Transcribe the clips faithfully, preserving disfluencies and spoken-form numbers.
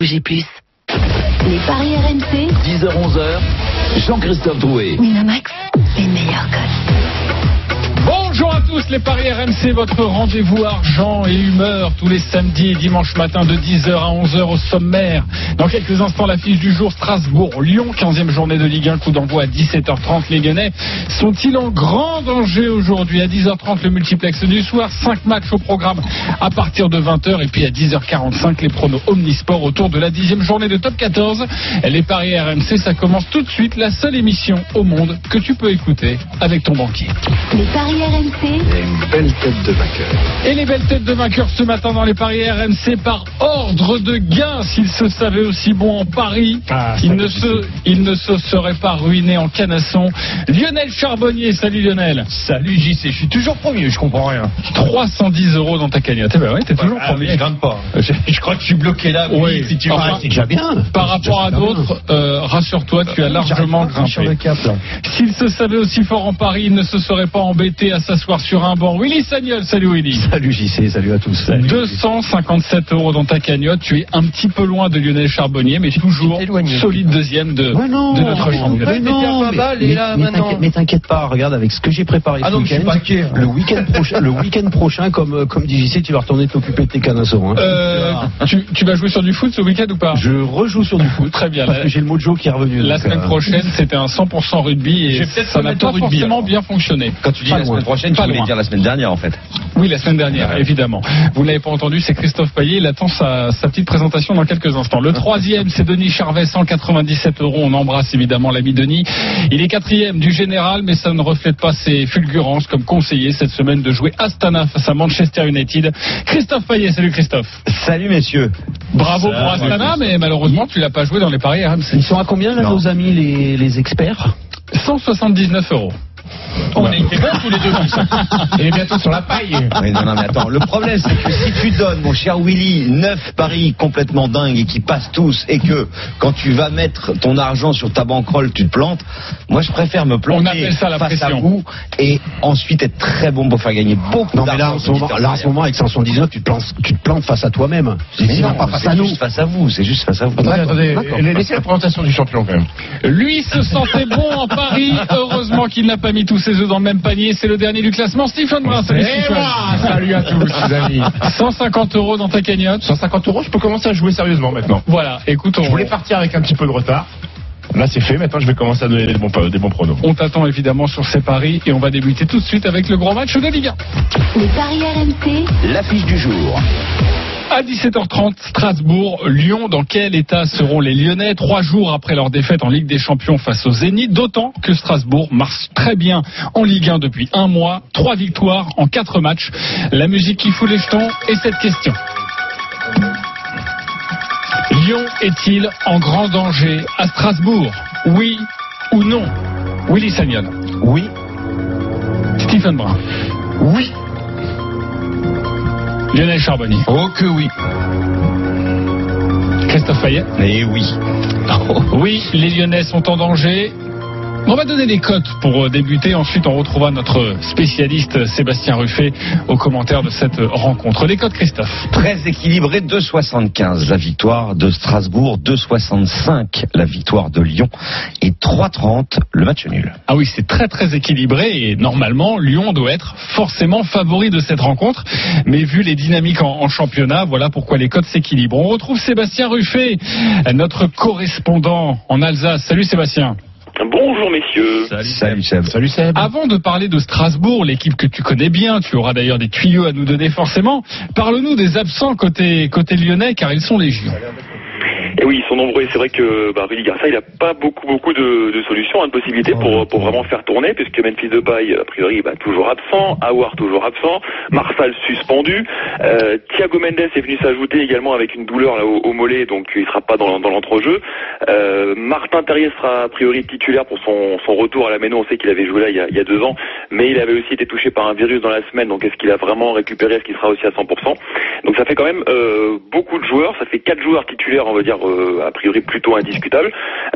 Bougez plus. Les Paris R M C. dix heures-onze heures. Jean-Christophe Drouet. Winamax, les meilleurs codes. Bonjour à tous, les Paris R M C, votre rendez-vous argent et humeur tous les samedis et dimanches matin de dix heures à onze heures au sommaire. Dans quelques instants, l'affiche du jour, Strasbourg, Lyon, quinzième journée de Ligue un, coup d'envoi à dix-sept heures trente. Les Lyonnais sont-ils en grand danger aujourd'hui? À dix heures trente, le multiplex du soir, cinq matchs au programme à partir de vingt heures. Et puis à dix heures quarante-cinq, les pronos Omnisport autour de la dixième journée de Top quatorze. Les Paris R M C, ça commence tout de suite, la seule émission au monde que tu peux écouter avec ton banquier. Les Paris R M C. Et une belle tête de vainqueur. Et les belles têtes de vainqueurs ce matin dans les Paris R M C par ordre de gain, s'ils se savaient aussi bon en Paris, ah, il, ne se, il ne se serait pas ruiné en canasson. Lionel Charbonnier, salut Lionel. Salut J C, je suis toujours premier, je comprends rien. trois cent dix euros dans ta cagnotte. Eh ben oui, t'es ouais, toujours ah, premier. Mais je grimpe pas. Je, je crois que je suis bloqué là. Oui, si tu enfin, c'est déjà bien. Par rapport à d'autres, euh, rassure-toi, tu as largement grimpé. S'il se savait aussi fort en Paris, il ne se serait pas embêté à s'asseoir sur un banc. Willy Sagnol, salut Willy. Salut J C, salut à tous. Salut. deux cent cinquante-sept euros dans ta cagnotte, tu es un petit peu loin de Lionel Charbonnier, mais toujours solide deuxième de, non, de notre championnat. Mais, mais t'inquiète pas, regarde, avec ce que j'ai préparé ah ce non, week-end, le week-end prochain, le week-end prochain, comme, comme dit J C, tu vas retourner t'occuper de tes canassons. Hein. Euh, ah. tu, tu vas jouer sur du foot ce week-end ou pas? Je rejoue sur du foot. Très bien. Parce la, que j'ai le mojo qui est revenu. La donc, semaine euh... prochaine, c'était un cent pour cent rugby et ça n'a pas forcément bien fonctionné. Quand tu dis la semaine prochaine, tu voulais dire la semaine dernière en fait. Oui, la semaine dernière, évidemment. Vous l'avez pas entendu, c'est Christophe Payet, il attend sa, sa petite présentation dans quelques instants. Le troisième, c'est Denis Charvet, cent quatre-vingt-dix-sept euros. On embrasse évidemment l'ami Denis. Il est quatrième du général, mais ça ne reflète pas ses fulgurances comme conseiller cette semaine de jouer Astana face à Manchester United. Christophe Payet, salut Christophe. Salut messieurs. Bravo ça, pour Astana, mais malheureusement tu l'as pas joué dans les paris R M C. Ils sont à combien là, non. Nos amis les, les experts? cent soixante-dix-neuf euros. On ouais. est bons tous les deux. Il est bientôt sur la paille. Oui, non, non, mais attends. Le problème, c'est que si tu donnes, mon cher Willy, neuf paris complètement dingues et qui passent tous, et que quand tu vas mettre ton argent sur ta bankroll, tu te plantes. Moi, je préfère me planter. On appelle ça la face pression. À vous et ensuite être très bon pour faire gagner beaucoup d'argent. Non, mais là, en ce moment, là, en ce moment avec cinq cent dix-neuf, tu te plantes, tu te plantes face à toi-même. C'est non, pas face à nous. Juste face à vous. C'est juste face à vous. Attendez, attendez. Laissez la présentation du champion quand même. Lui se sentait bon en Paris. Heureusement qu'il n'a pas mis tous ses œufs dans le même panier, c'est le dernier du classement. Stéphane Brun, salut Stéphane. Salut à tous les amis. cent cinquante euros dans ta cagnotte. cent cinquante euros, je peux commencer à jouer sérieusement maintenant. Voilà, écoute, on... je voulais partir avec un petit peu de retard. Là c'est fait, maintenant je vais commencer à donner des bons, des bons pronos. On t'attend évidemment sur ces paris et on va débuter tout de suite avec le grand match de Ligue un. Les paris R M C, l'affiche du jour. À dix-sept heures trente, Strasbourg, Lyon, dans quel état seront les Lyonnais trois jours après leur défaite en Ligue des Champions face au Zénith, d'autant que Strasbourg marche très bien en Ligue un depuis un mois, trois victoires en quatre matchs. La musique qui fout les jetons et cette question. Lyon est-il en grand danger à Strasbourg? Oui ou non? Willy Sagnol. Oui. Stéphane Brun. Oui. Lionel Charbonnier. Oh que oui. Christophe Payet. Eh oui. Oui, les Lyonnais sont en danger. On va donner des cotes pour débuter. Ensuite, on retrouvera notre spécialiste Sébastien Ruffet au commentaire de cette rencontre. Les cotes, Christophe. Très équilibré, deux virgule soixante-quinze la victoire de Strasbourg, deux virgule soixante-cinq la victoire de Lyon et trois virgule trente le match nul. Ah oui, c'est très très équilibré et normalement, Lyon doit être forcément favori de cette rencontre. Mais vu les dynamiques en, en championnat, voilà pourquoi les cotes s'équilibrent. On retrouve Sébastien Ruffet, notre correspondant en Alsace. Salut Sébastien. Bonjour messieurs. Salut, salut Seb. Avant de parler de Strasbourg, l'équipe que tu connais bien, tu auras d'ailleurs des tuyaux à nous donner forcément, parle-nous des absents côté, côté lyonnais car ils sont légion. Et oui, ils sont nombreux et c'est vrai que bah, Rudi Garcia, il n'a pas beaucoup beaucoup de, de solutions, hein, de possibilités pour, pour vraiment faire tourner, puisque Memphis Depay, a priori, bah, toujours absent, Awar toujours absent, Marsal suspendu, euh, Thiago Mendes est venu s'ajouter également avec une douleur là au, au mollet, donc il ne sera pas dans, dans l'entrejeu. Euh, Martin Terrier sera a priori titulaire pour son, son retour à la Méno, on sait qu'il avait joué là il y, a, il y a deux ans, mais il avait aussi été touché par un virus dans la semaine, donc est-ce qu'il a vraiment récupéré, est-ce qu'il sera aussi à cent pour cent? Donc ça fait quand même euh, beaucoup de joueurs, ça fait quatre joueurs titulaires, on va dire, euh, a priori plutôt indiscutable,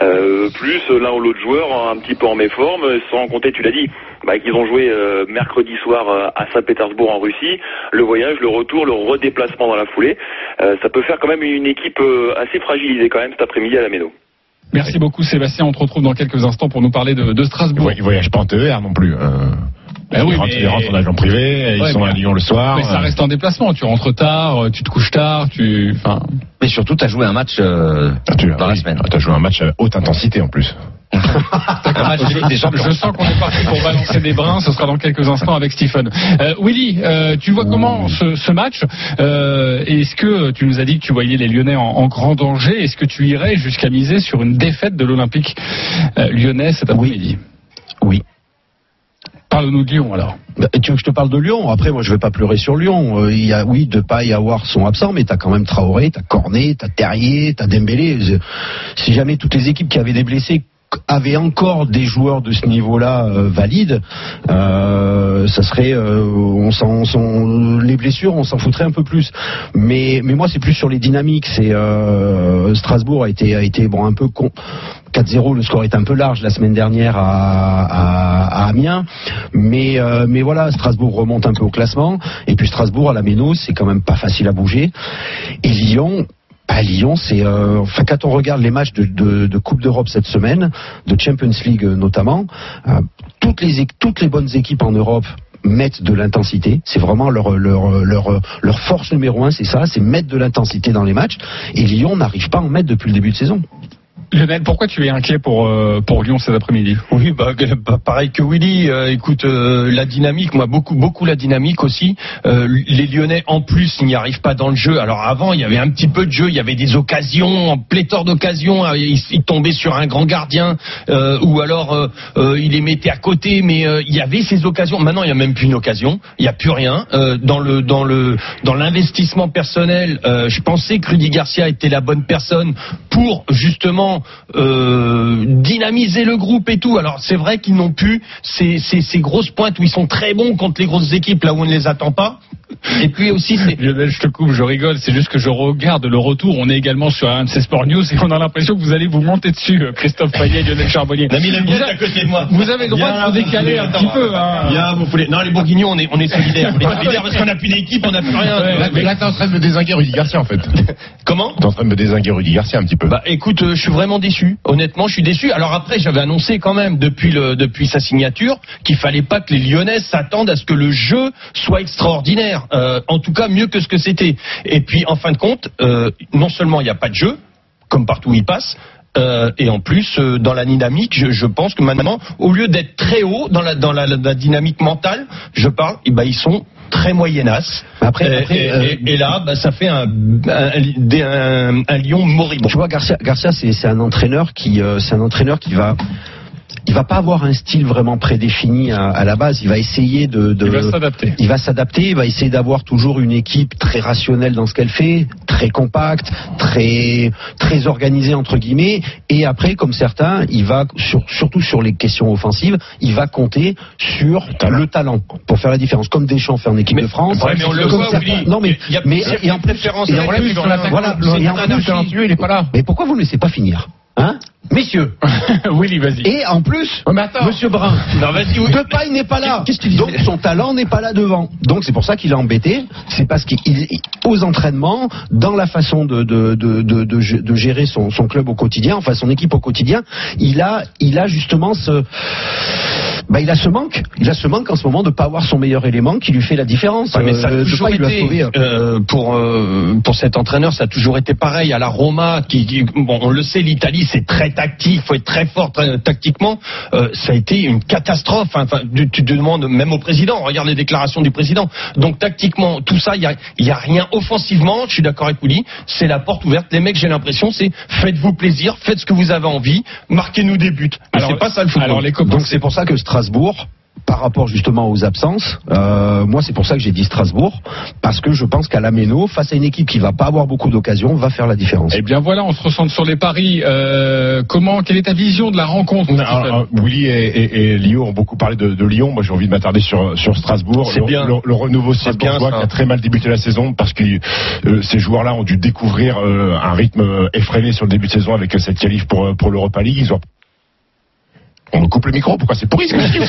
euh, plus l'un ou l'autre joueur un petit peu en méforme, sans compter, tu l'as dit, bah, qu'ils ont joué euh, mercredi soir euh, à Saint-Pétersbourg en Russie, le voyage, le retour, le redéplacement dans la foulée, euh, ça peut faire quand même une équipe euh, assez fragilisée quand même cet après-midi à la Méno. Merci beaucoup Sébastien, on te retrouve dans quelques instants pour nous parler de, de Strasbourg. Ils voyagent pas en T E R non plus. Euh... Ben oui, ils rentrent en avion privé, ils ouais, sont à Lyon le soir. Mais ça reste en déplacement, tu rentres tard, tu te couches tard, tu... Enfin... Mais surtout, tu as joué un match euh, ah, tu, dans oui. la semaine. Tu as joué un match à haute intensité en plus. un match je, des je sens qu'on est parti pour balancer des brins, ce sera dans quelques instants avec Stephen. Euh, Willy, euh, tu vois comment ce, ce match euh, est-ce que tu nous as dit que tu voyais les Lyonnais en, en grand danger, est-ce que tu irais jusqu'à miser sur une défaite de l'Olympique euh, lyonnais cet après-midi? Oui. Parle-nous de Lyon alors. Bah, tu veux que je te parle de Lyon? Après, moi, je vais pas pleurer sur Lyon. Euh, y a, oui, Depay et Aouar sont absents, mais t'as quand même Traoré, t'as Cornet, t'as Terrier, t'as Dembélé. Si jamais toutes les équipes qui avaient des blessés avaient encore des joueurs de ce niveau-là euh, valides, euh, ça serait, euh, on s'en, on s'en, les blessures, on s'en foutrait un peu plus. Mais, mais moi, c'est plus sur les dynamiques. C'est euh, Strasbourg a été, a été bon un peu con. quatre zéro, le score est un peu large la semaine dernière à, à, à Amiens, mais euh, mais voilà, Strasbourg remonte un peu au classement, et puis Strasbourg à la Méno, c'est quand même pas facile à bouger, et Lyon. À Lyon, c'est euh, enfin quand on regarde les matchs de, de, de Coupe d'Europe cette semaine, de Champions League notamment, euh, toutes les toutes les bonnes équipes en Europe mettre de l'intensité, c'est vraiment leur, leur, leur, leur force numéro un, c'est ça, c'est mettre de l'intensité dans les matchs, et Lyon n'arrive pas à en mettre depuis le début de saison. Lionel, pourquoi tu es inquiet pour euh, pour Lyon cet après-midi? Oui, bah, bah pareil que Willy. Euh, écoute, euh, la dynamique, moi beaucoup beaucoup la dynamique aussi. Euh, les Lyonnais en plus n'y arrivent pas dans le jeu. Alors avant, il y avait un petit peu de jeu, il y avait des occasions, pléthore d'occasions. Euh, ils, ils tombaient sur un grand gardien euh, ou alors euh, euh, il les mettait à côté, mais euh, il y avait ces occasions. Maintenant, il y a même plus une occasion, il y a plus rien euh, dans le dans le dans l'investissement personnel. Euh, je pensais que Rudi Garcia était la bonne personne pour justement Euh, dynamiser le groupe et tout. Alors c'est vrai qu'ils n'ont pu ces, ces, ces grosses pointes où ils sont très bons contre les grosses équipes là où on ne les attend pas. Et puis aussi c'est... Lionel, je te coupe, je rigole, c'est juste que je regarde le retour. On est également sur R M C Sport News et on a l'impression que vous allez vous monter dessus, Christophe Payet, Lionel Charbonnier. L'ami Lemieux est à côté de moi. Vous avez le droit bien, de vous décaler un petit peu. Hein. Bien, vous pouvez... Non, les Bourguignons, on est, on est solidaires. On est solidaires parce qu'on n'a plus d'équipe, on n'a plus rien. Ouais, là, mais là, t'es en train de me dézinguer Rudi Garcia en fait. Comment? T'es en train de me dézinguer Rudi Garcia un petit peu. Bah écoute, euh, je suis vraiment déçu. Honnêtement, je suis déçu. Alors après, j'avais annoncé quand même depuis, le, depuis sa signature qu'il fallait pas que les Lyonnais s'attendent à ce que le jeu soit extraordinaire. Euh, en tout cas mieux que ce que c'était. Et puis en fin de compte, euh, non seulement il n'y a pas de jeu, comme partout où il passe, euh, et en plus euh, dans la dynamique, je, je pense que maintenant, au lieu d'être très haut dans la, dans la, la dynamique mentale, je parle, et ben, ils sont très moyennasse. Après, après, et, et, euh, et là, bah, ça fait un, un, un, un Lyon moribond. Tu vois, Garcia, Garcia c'est, c'est un entraîneur qui, euh, c'est un entraîneur qui va. Il va pas avoir un style vraiment prédéfini à, à la base. Il va essayer de, de. Il va s'adapter. Il va s'adapter. Il va essayer d'avoir toujours une équipe très rationnelle dans ce qu'elle fait, très compacte, très très organisée entre guillemets. Et après, comme certains, il va sur, surtout sur les questions offensives, il va compter sur le talent, le talent pour faire la différence. Comme Deschamps fait en équipe mais, de France. Ouais, mais on le voit. Certains... Non mais y a, mais y a en préférence. Et en plus, voilà. Et en plus, talentueux, il est pas là. Mais pourquoi vous ne laissez pas finir, hein? Messieurs, Willy, vas-y. Et en plus, ouais, Monsieur Brun, non, vas-y, oui. Depay n'est pas là. Qu'est-ce que tu dis? Donc son talent n'est pas là devant. Donc c'est pour ça qu'il est embêté. C'est parce qu'il, il, aux entraînements, dans la façon de de de de, de, de gérer son, son club au quotidien, enfin son équipe au quotidien, il a il a justement ce, bah il a ce manque, il a ce manque en ce moment de pas avoir son meilleur élément qui lui fait la différence. Ouais, mais ça a euh, toujours Depay, été il a euh, pour euh, pour cet entraîneur, ça a toujours été pareil. À la Roma, qui, qui bon, on le sait, l'Italie c'est très tactique, il faut être très fort très, tactiquement, euh, ça a été une catastrophe. Enfin, tu, tu te demandes même au président, regarde les déclarations du président. Donc tactiquement, tout ça, il n'y a, a rien offensivement, je suis d'accord avec Willy, c'est la porte ouverte. Les mecs, j'ai l'impression, c'est faites-vous plaisir, faites ce que vous avez envie, marquez-nous des buts. Alors, c'est pas ça le football. Alors, les copains, donc c'est pour ça que Strasbourg par rapport justement aux absences, euh, moi c'est pour ça que j'ai dit Strasbourg, parce que je pense qu'à la Méno, face à une équipe qui va pas avoir beaucoup d'occasions, va faire la différence. Eh bien voilà, on se ressent sur les paris. Euh, comment, quelle est ta vision de la rencontre? non, alors, Willy et, et, et Lyon ont beaucoup parlé de, de Lyon. Moi j'ai envie de m'attarder sur, sur Strasbourg. C'est le, bien. Le, le renouveau strasbourgeois qui a très mal débuté la saison, parce que euh, ces joueurs-là ont dû découvrir euh, un rythme effréné sur le début de saison avec cette qualif pour, pour l'Europa League. Ils ont... On me coupe le micro, pourquoi c'est pourri ce que je dis?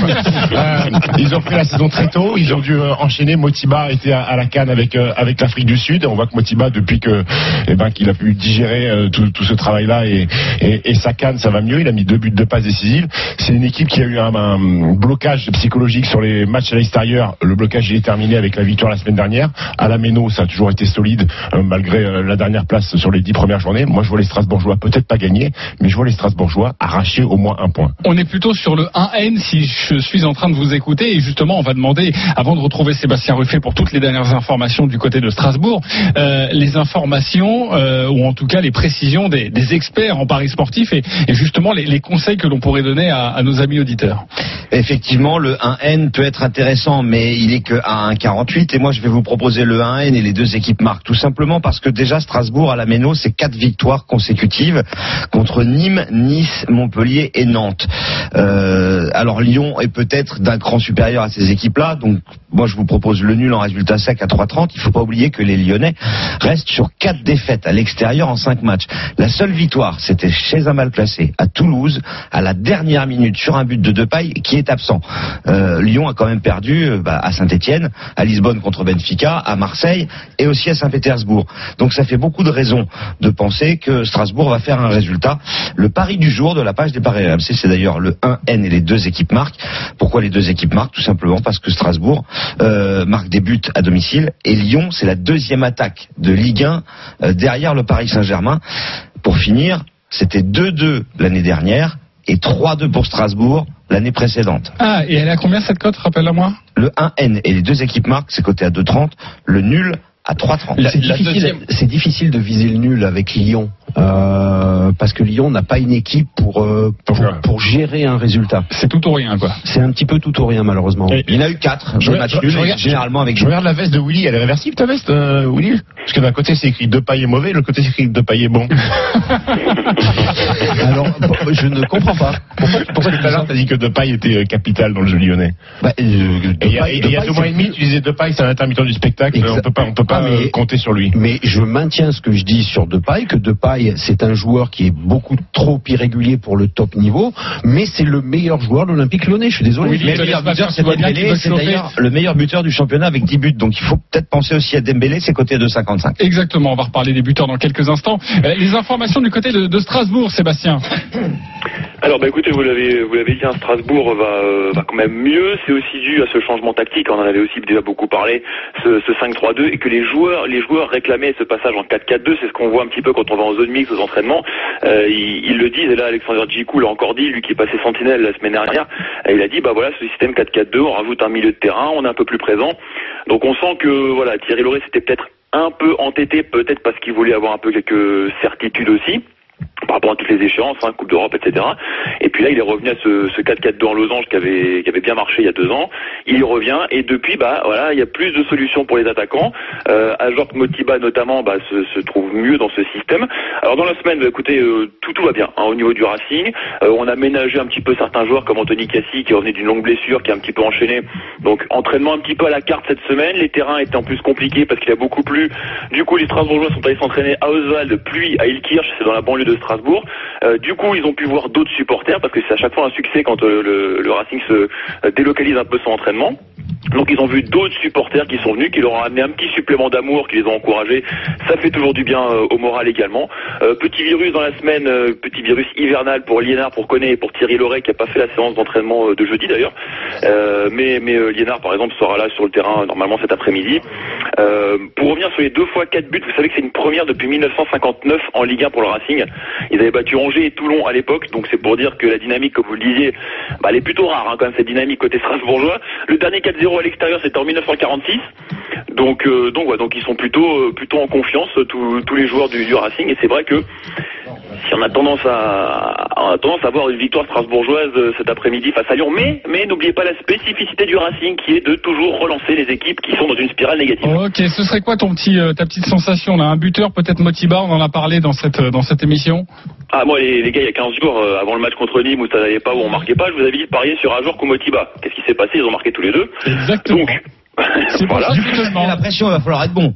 euh, Ils ont pris la saison très tôt, ils ont dû euh, enchaîner. Mothiba était à, à la CAN avec euh, avec l'Afrique du Sud. On voit que Mothiba, depuis que eh ben qu'il a pu digérer euh, tout, tout ce travail-là et, et, et sa CAN, ça va mieux. Il a mis deux buts de passe décisives. C'est une équipe qui a eu un, un blocage psychologique sur les matchs à l'extérieur. Le blocage, il est terminé avec la victoire la semaine dernière. À la Méno, ça a toujours été solide euh, malgré euh, la dernière place sur les dix premières journées. Moi, je vois les Strasbourgeois peut-être pas gagner, mais je vois les Strasbourgeois arracher au moins un point. On est plutôt sur le un N si je suis en train de vous écouter, et justement on va demander, avant de retrouver Sébastien Ruffet pour toutes les dernières informations du côté de Strasbourg, euh, les informations euh, ou en tout cas les précisions des, des experts en paris sportifs et, et justement les, les conseils que l'on pourrait donner à, à nos amis auditeurs. Effectivement, le un N peut être intéressant, mais il est que à un virgule quarante-huit, et moi je vais vous proposer le un N et les deux équipes marquent, tout simplement parce que déjà Strasbourg à la Méno, c'est quatre victoires consécutives contre Nîmes, Nice, Montpellier et Nantes. Euh, alors Lyon est peut-être d'un cran supérieur à ces équipes-là, donc moi je vous propose le nul en résultat sec à trois trente. Il ne faut pas oublier que les Lyonnais restent sur quatre défaites à l'extérieur en cinq matchs. La seule victoire, c'était chez un mal classé, à Toulouse, à la dernière minute, sur un but de Depay qui est absent. Euh, Lyon a quand même perdu euh, bah, à Saint-Etienne, à Lisbonne contre Benfica, à Marseille et aussi à Saint-Pétersbourg. Donc ça fait beaucoup de raisons de penser que Strasbourg va faire un résultat. Le pari du jour de la page des paris R M C, c'est d'ailleurs le un N et les deux équipes marquent. Pourquoi les deux équipes marquent? Tout simplement parce que Strasbourg euh, marque des buts à domicile, et Lyon, c'est la deuxième attaque de Ligue un euh, derrière le Paris Saint-Germain. Pour finir, c'était deux deux l'année dernière et trois deux pour Strasbourg l'année précédente. Ah, et elle est à combien cette cote, rappelle-la-moi? Le un N et les deux équipes marquent, c'est coté à deux trente, le nul à trois trente. La, c'est, la difficile, deuxième... c'est difficile de viser le nul avec Lyon, euh, parce que Lyon n'a pas une équipe pour, euh, pour, ouais. pour gérer un résultat. C'est tout ou rien, quoi. C'est un petit peu tout ou rien, malheureusement. Et, il y en a eu quatre. Je, regarde, je, je, regarde, généralement avec je regarde la veste de Willy, elle est réversible ta veste, euh, Willy? Parce que d'un côté c'est écrit Depay est mauvais, de l'autre côté c'est écrit Depay est bon. Alors, je ne comprends pas. Pourquoi, pourquoi tout à l'heure t'as dit que Depay était capital dans le jeu lyonnais? Bah, euh, Depay, et, et, et, Depay, et il y a deux mois et demi, tu disais Depay c'est un intermittent du spectacle, exa- on peut pas, on peut pas. Ah, mais, compter sur lui. Mais je maintiens ce que je dis sur Depay, que Depay c'est un joueur qui est beaucoup trop irrégulier pour le top niveau, mais c'est le meilleur joueur de l'Olympique Lyonnais. Je suis désolé. Oui, mais le meilleur buteur, c'est Dembélé, c'est d'ailleurs le meilleur buteur du championnat avec dix buts. Donc il faut peut-être penser aussi à Dembélé, c'est côté de cinquante-cinq. Exactement, on va reparler des buteurs dans quelques instants. Les informations du côté de, de Strasbourg, Sébastien. Alors bah écoutez, vous l'avez vous l'avez dit, hein, Strasbourg va, euh, va quand même mieux. C'est aussi dû à ce changement tactique, on en avait aussi déjà beaucoup parlé, ce, ce cinq trois deux, et que les joueurs les joueurs réclamaient ce passage en quatre quatre deux. C'est ce qu'on voit un petit peu quand on va en zone mixte aux entraînements. Euh, ils, ils le disent, et là Alexandre Djikou l'a encore dit, lui qui est passé sentinelle la semaine dernière, il a dit bah voilà, ce système quatre quatre deux, on rajoute un milieu de terrain, on est un peu plus présent. Donc on sent que voilà, Thierry Laurey c'était peut-être un peu entêté, peut-être parce qu'il voulait avoir un peu quelques certitudes aussi par rapport à toutes les échéances, hein, Coupe d'Europe, et cetera. Et puis là, il est revenu à ce, ce quatre quatre deux en losange qui avait, qui avait bien marché il y a deux ans. Il y revient, et depuis, bah voilà, il y a plus de solutions pour les attaquants. Euh, Ajorque, Mothiba notamment, bah se, se trouve mieux dans ce système. Alors dans la semaine, bah, écoutez, euh, tout tout va bien, hein, au niveau du Racing. Euh, on a ménagé un petit peu certains joueurs comme Anthony Cassi qui est revenu d'une longue blessure, qui est un petit peu enchaîné. Donc entraînement un petit peu à la carte cette semaine. Les terrains étaient en plus compliqués parce qu'il a beaucoup plu. Du coup, les Strasbourgeois sont allés s'entraîner à Oswald, puis à Ilkirch, c'est dans la banlieue de Strasbourg. Euh, du coup, ils ont pu voir d'autres supporters parce que c'est à chaque fois un succès quand euh, le, le Racing se euh, délocalise un peu son entraînement. Donc ils ont vu d'autres supporters qui sont venus, qui leur ont amené un petit supplément d'amour, qui les ont encouragés. Ça fait toujours du bien euh, au moral également. Euh, petit virus dans la semaine, euh, petit virus hivernal pour Liénard, pour Koné et pour Thierry Laurey qui n'a pas fait la séance d'entraînement euh, de jeudi d'ailleurs. Euh, mais mais euh, Liénard par exemple sera là sur le terrain normalement cet après-midi. Euh, pour revenir sur les deux fois quatre buts, vous savez que c'est une première depuis dix-neuf cent cinquante-neuf en Ligue un pour le Racing. Ils avaient battu Angers et Toulon à l'époque, donc c'est pour dire que la dynamique, comme vous le disiez, bah, elle est plutôt rare hein, quand même cette dynamique côté strasbourgeois. Le dernier quatre zéro à l'extérieur, c'était en dix-neuf cent quarante-six. Donc, euh, donc, ouais, donc ils sont plutôt, euh, plutôt en confiance, tout, tous les joueurs du, du Racing. Et c'est vrai que si on a tendance à, on a tendance à avoir une victoire strasbourgeoise cet après-midi face à Lyon, mais, mais n'oubliez pas la spécificité du Racing qui est de toujours relancer les équipes qui sont dans une spirale négative. Ok, ce serait quoi ton petit, euh, ta petite sensation là? Un buteur, peut-être Mothiba, on en a parlé dans cette, dans cette émission. Ah moi les, les gars, il y a quinze jours euh, avant le match contre Nîmes où ça n'allait pas, où on marquait pas, je vous avais dit de parier sur Ajorque ou Mothiba. Qu'est-ce qui s'est passé? Ils ont marqué tous les deux. Exactement. Donc, c'est voilà. Pas justement. La pression, il va falloir être bon.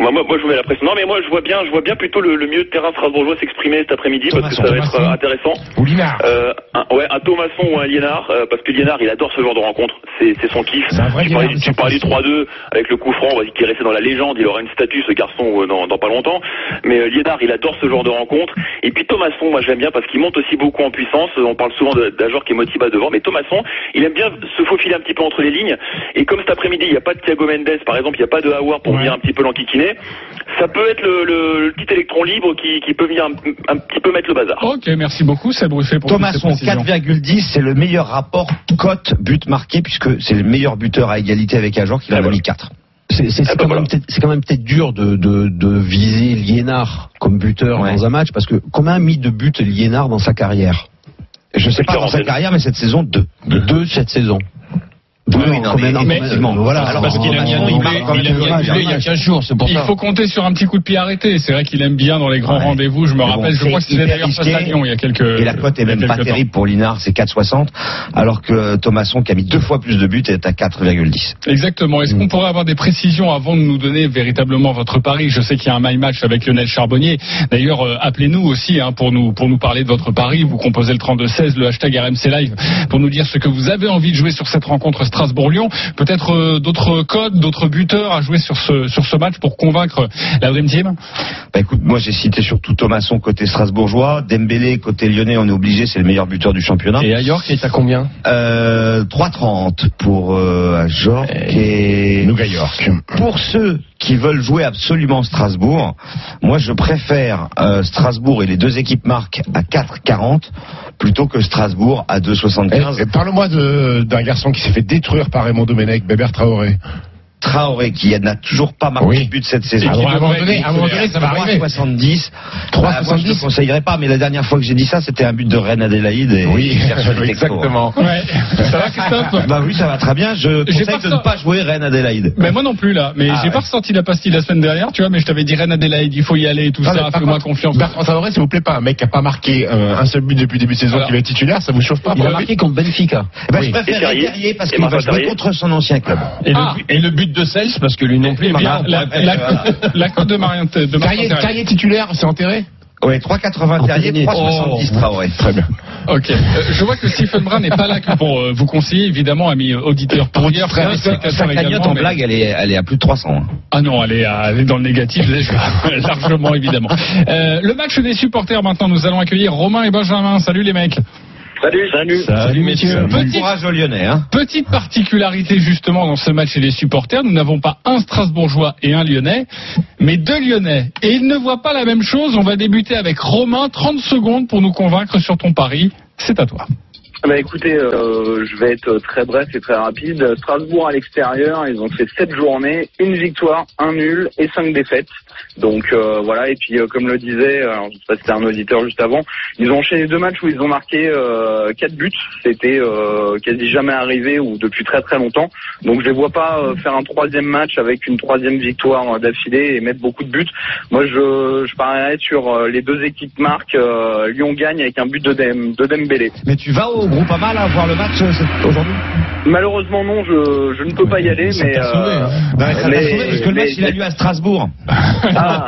Moi, moi, moi, je vous mets la pression. Non, mais moi, je vois bien, je vois bien plutôt le, le milieu de terrain strasbourgeois s'exprimer cet après-midi parce que ça va être intéressant. Ou Liénard. Euh, un, ouais, un Thomasson ou un Liénard, euh, parce que Liénard, il adore ce genre de rencontre. C'est, c'est son kiff. C'est un vrai Liénard, tu parlais du trois deux avec le coup franc, on va dire qu'il est resté dans la légende. Il aura une statue, ce garçon, dans, dans pas longtemps. Mais euh, Liénard, il adore ce genre de rencontre. Et puis Thomasson, moi, j'aime bien parce qu'il monte aussi beaucoup en puissance. On parle souvent d'Ajorque et Mothiba devant, mais Thomasson, il aime bien se faufiler un petit peu entre les lignes. Et comme cet après-midi, il n'y a pas de Thiago Mendes, par exemple, il n'y a pas de Hawar pour venir ouais. un petit peu l'enquiquiner. Ça peut être le, le, le petit électron libre qui, qui peut venir un, un petit peu mettre le bazar. Ok, merci beaucoup, Seb Ruffet. Thomasson, quatre virgule dix, c'est le meilleur rapport cote but marqué, puisque c'est le meilleur buteur à égalité avec Ajorque qui en a mis quatre. C'est, c'est, c'est, quand même, c'est quand même peut-être dur de, de, de viser Liénard comme buteur ouais. dans un match, parce que combien a mis de buts Liénard dans sa carrière? Je ne sais pas dans sa carrière, mais cette saison, deux. Deux cette saison. Oui, oui, non, mais, mais, mais voilà. Alors, parce qu'il a mis un doublé il y a quinze jours, c'est pour ça. Il faut compter sur un petit coup de pied arrêté. C'est vrai qu'il aime bien dans les grands ouais. rendez-vous. Je me rappelle, bon, je crois que c'était d'ailleurs face à Lyon il y a quelques. Et la cote est même pas temps. Terrible pour Liénard, c'est quatre virgule soixante. Alors que Thomasson, qui a mis deux fois plus de buts, est à quatre virgule dix. Exactement. Est-ce qu'on pourrait avoir des précisions avant de nous donner véritablement votre pari? Je sais qu'il y a un my match avec Lionel Charbonnier. D'ailleurs, euh, appelez-nous aussi hein, pour nous pour nous parler de votre pari. Vous composez le trente-deux seize, le hashtag R M C Live, pour nous dire ce que vous avez envie de jouer sur cette rencontre. Strasbourg-Lyon, peut-être euh, d'autres codes, d'autres buteurs à jouer sur ce, sur ce match pour convaincre la Dream Team? Bah écoute, moi j'ai cité surtout Thomasson côté strasbourgeois, Dembélé côté lyonnais, on est obligé, c'est le meilleur buteur du championnat. Et Ajorque est à combien? euh, trois trente pour euh, Ajorque et, et... Nougat-York. Pour ceux qui veulent jouer absolument Strasbourg, moi je préfère euh, Strasbourg et les deux équipes marquent à quatre quarante plutôt que Strasbourg à deux soixante-quinze. Et, et parle-moi de, d'un garçon qui s'est fait détruire par Raymond Domenech, Bébert Traoré. Traoré qui n'a toujours pas marqué oui. de but cette saison. À un moment donné, ça va arriver. trois soixante-dix. trois soixante-dix. Je ne conseillerais pas, mais la dernière fois que j'ai dit ça, c'était un but de Rennes Adélaïde. Et oui, et exactement. Ouais. Ça va, Christophe? Bah oui, ça va très bien. Je conseille de ne pas jouer Rennes Adélaïde. Mais moi non plus là. Mais ah, j'ai ouais. pas ressenti la pastille la semaine dernière, tu vois. Mais je t'avais dit Rennes Adélaïde, il faut y aller et tout non, ça. Fais-moi confiance. Bertrand Traoré, s'il vous plaît, pas un mec qui n'a pas marqué euh, un seul but depuis le début de saison, qui va être titulaire, ça vous chauffe pas? Il a marqué contre Benfica. Je préfère Terrier parce qu'il va jouer contre son ancien club. Et le but de Cels parce que lui non plus. Bien, la, la, la, la cote de Marien. Terrier titulaire, c'est enterré. Oui, trois quatre-vingts Terrier, trois soixante-dix Traoré. Très bien. Ok. Euh, je vois que Stéphane Brun n'est pas là que pour euh, vous conseiller, évidemment, amis auditeurs. Pour dire, frère, sa cagnotte en mais... blague, elle est, elle est à plus de trois cents. Hein. Ah non, elle est, à, elle est dans le négatif, largement, évidemment. Euh, le match des supporters, maintenant, nous allons accueillir Romain et Benjamin. Salut les mecs. Salut, salut, salut messieurs. Petite, courage aux Lyonnais, hein. Petite particularité justement dans ce match chez les supporters, nous n'avons pas un Strasbourgeois et un Lyonnais, mais deux Lyonnais. Et ils ne voient pas la même chose. On va débuter avec Romain, trente secondes pour nous convaincre sur ton pari. C'est à toi. Bah écoutez, euh, je vais être très bref et très rapide. Strasbourg à l'extérieur, ils ont fait sept journées, une victoire, un nul et cinq défaites. Donc euh, voilà, et puis euh, comme le disait, alors, je sais pas si c'était un auditeur juste avant, ils ont enchaîné deux matchs où ils ont marqué euh, quatre buts. C'était euh, quasi jamais arrivé ou depuis très très longtemps. Donc je les vois pas euh, faire un troisième match avec une troisième victoire euh, d'affilée et mettre beaucoup de buts. Moi je, je parierais sur euh, les deux équipes marques. Euh, Lyon gagne avec un but de, Dem, de Dembélé. Mais tu vas au groupe pas mal à voir le match aujourd'hui? Malheureusement non, je, je ne peux pas y aller. Ça mais, t'a sauvé, euh, non, mais ça mais, t'a sauvé parce que le match mais, il a lieu à Strasbourg. Ah. Ah,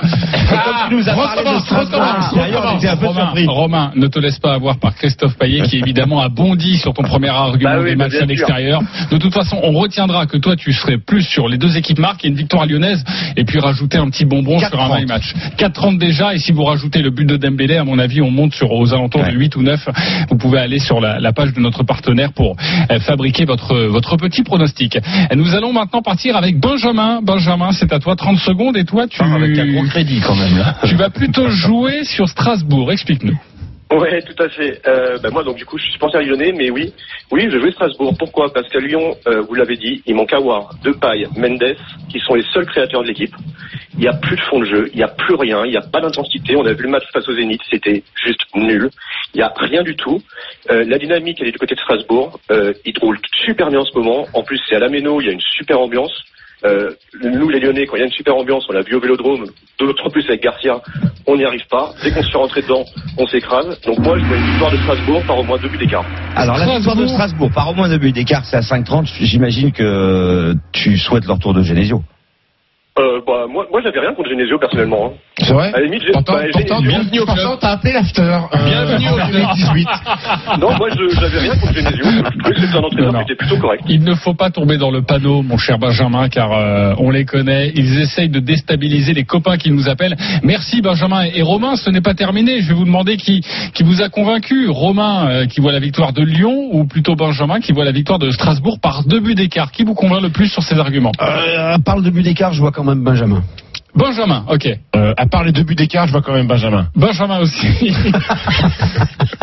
nous a parlé de Strasbourg. Ah, d'ailleurs, un peu Romain, Romain, ne te laisse pas avoir par Christophe Payet qui évidemment a bondi sur ton premier argument bah oui, des matchs à l'extérieur. De toute façon, on retiendra que toi tu serais plus sur les deux équipes marques et une victoire lyonnaise et puis rajouter un petit bonbon sur un my match. quatre trente déjà, et si vous rajoutez le but de Dembélé, à mon avis, on monte sur aux alentours ouais. de huit ou neuf. Vous pouvez aller sur la, la page de notre partenaire pour euh, fabriquer votre, euh, votre petit pronostic. Et nous allons maintenant partir avec Benjamin. Benjamin, c'est à toi, trente secondes, et toi tu... Avec un gros crédit quand même. Là. Tu vas plutôt jouer sur Strasbourg, explique-nous. Ouais, tout à fait. Euh, bah moi, donc, du coup, je suis supporter lyonnais, mais oui, oui, je jouais Strasbourg. Pourquoi? Parce qu'à Lyon, euh, vous l'avez dit, il manque Aouar, Depay, Mendes, qui sont les seuls créateurs de l'équipe. Il n'y a plus de fond de jeu, il n'y a plus rien, il n'y a pas d'intensité. On a vu le match face au Zénith, c'était juste nul. Il n'y a rien du tout. Euh, la dynamique, elle est du côté de Strasbourg. Euh, ils roulent super bien en ce moment. En plus, c'est à la Méno, il y a une super ambiance. Euh, nous les Lyonnais, quand il y a une super ambiance, on l'a vu au Vélodrome, d'autant plus avec Garcia, on n'y arrive pas. Dès qu'on se fait rentrer dedans, on s'écrase. Donc moi je vois une victoire de Strasbourg par au moins deux buts d'écart. Alors la victoire de Strasbourg par au moins deux buts d'écart, c'est à cinq trente. J'imagine que tu souhaites le retour de Genesio. Euh, bah, moi, moi, j'avais rien contre Genesio, personnellement, hein. C'est vrai? À la limite, j'ai, bah, Genesio. Pourtant, t'as appelé l'after, euh, bienvenue au deux mille dix-huit. Non, moi, je, j'avais rien contre Genesio. Je trouvais que c'était un entraîneur qui était plutôt correct. Il ne faut pas tomber dans le panneau, mon cher Benjamin, car, euh, on les connaît. Ils essayent de déstabiliser les copains qui nous appellent. Merci, Benjamin. Et Romain, ce n'est pas terminé. Je vais vous demander qui, qui vous a convaincu. Romain, euh, qui voit la victoire de Lyon, ou plutôt Benjamin, qui voit la victoire de Strasbourg par deux buts d'écart. Qui vous convainc le plus sur ces arguments? Euh, à part le deux buts d'écart, je vois quand même Benjamin. Benjamin, ok. Euh, à part les deux buts d'écart, je vois quand même Benjamin. Benjamin aussi.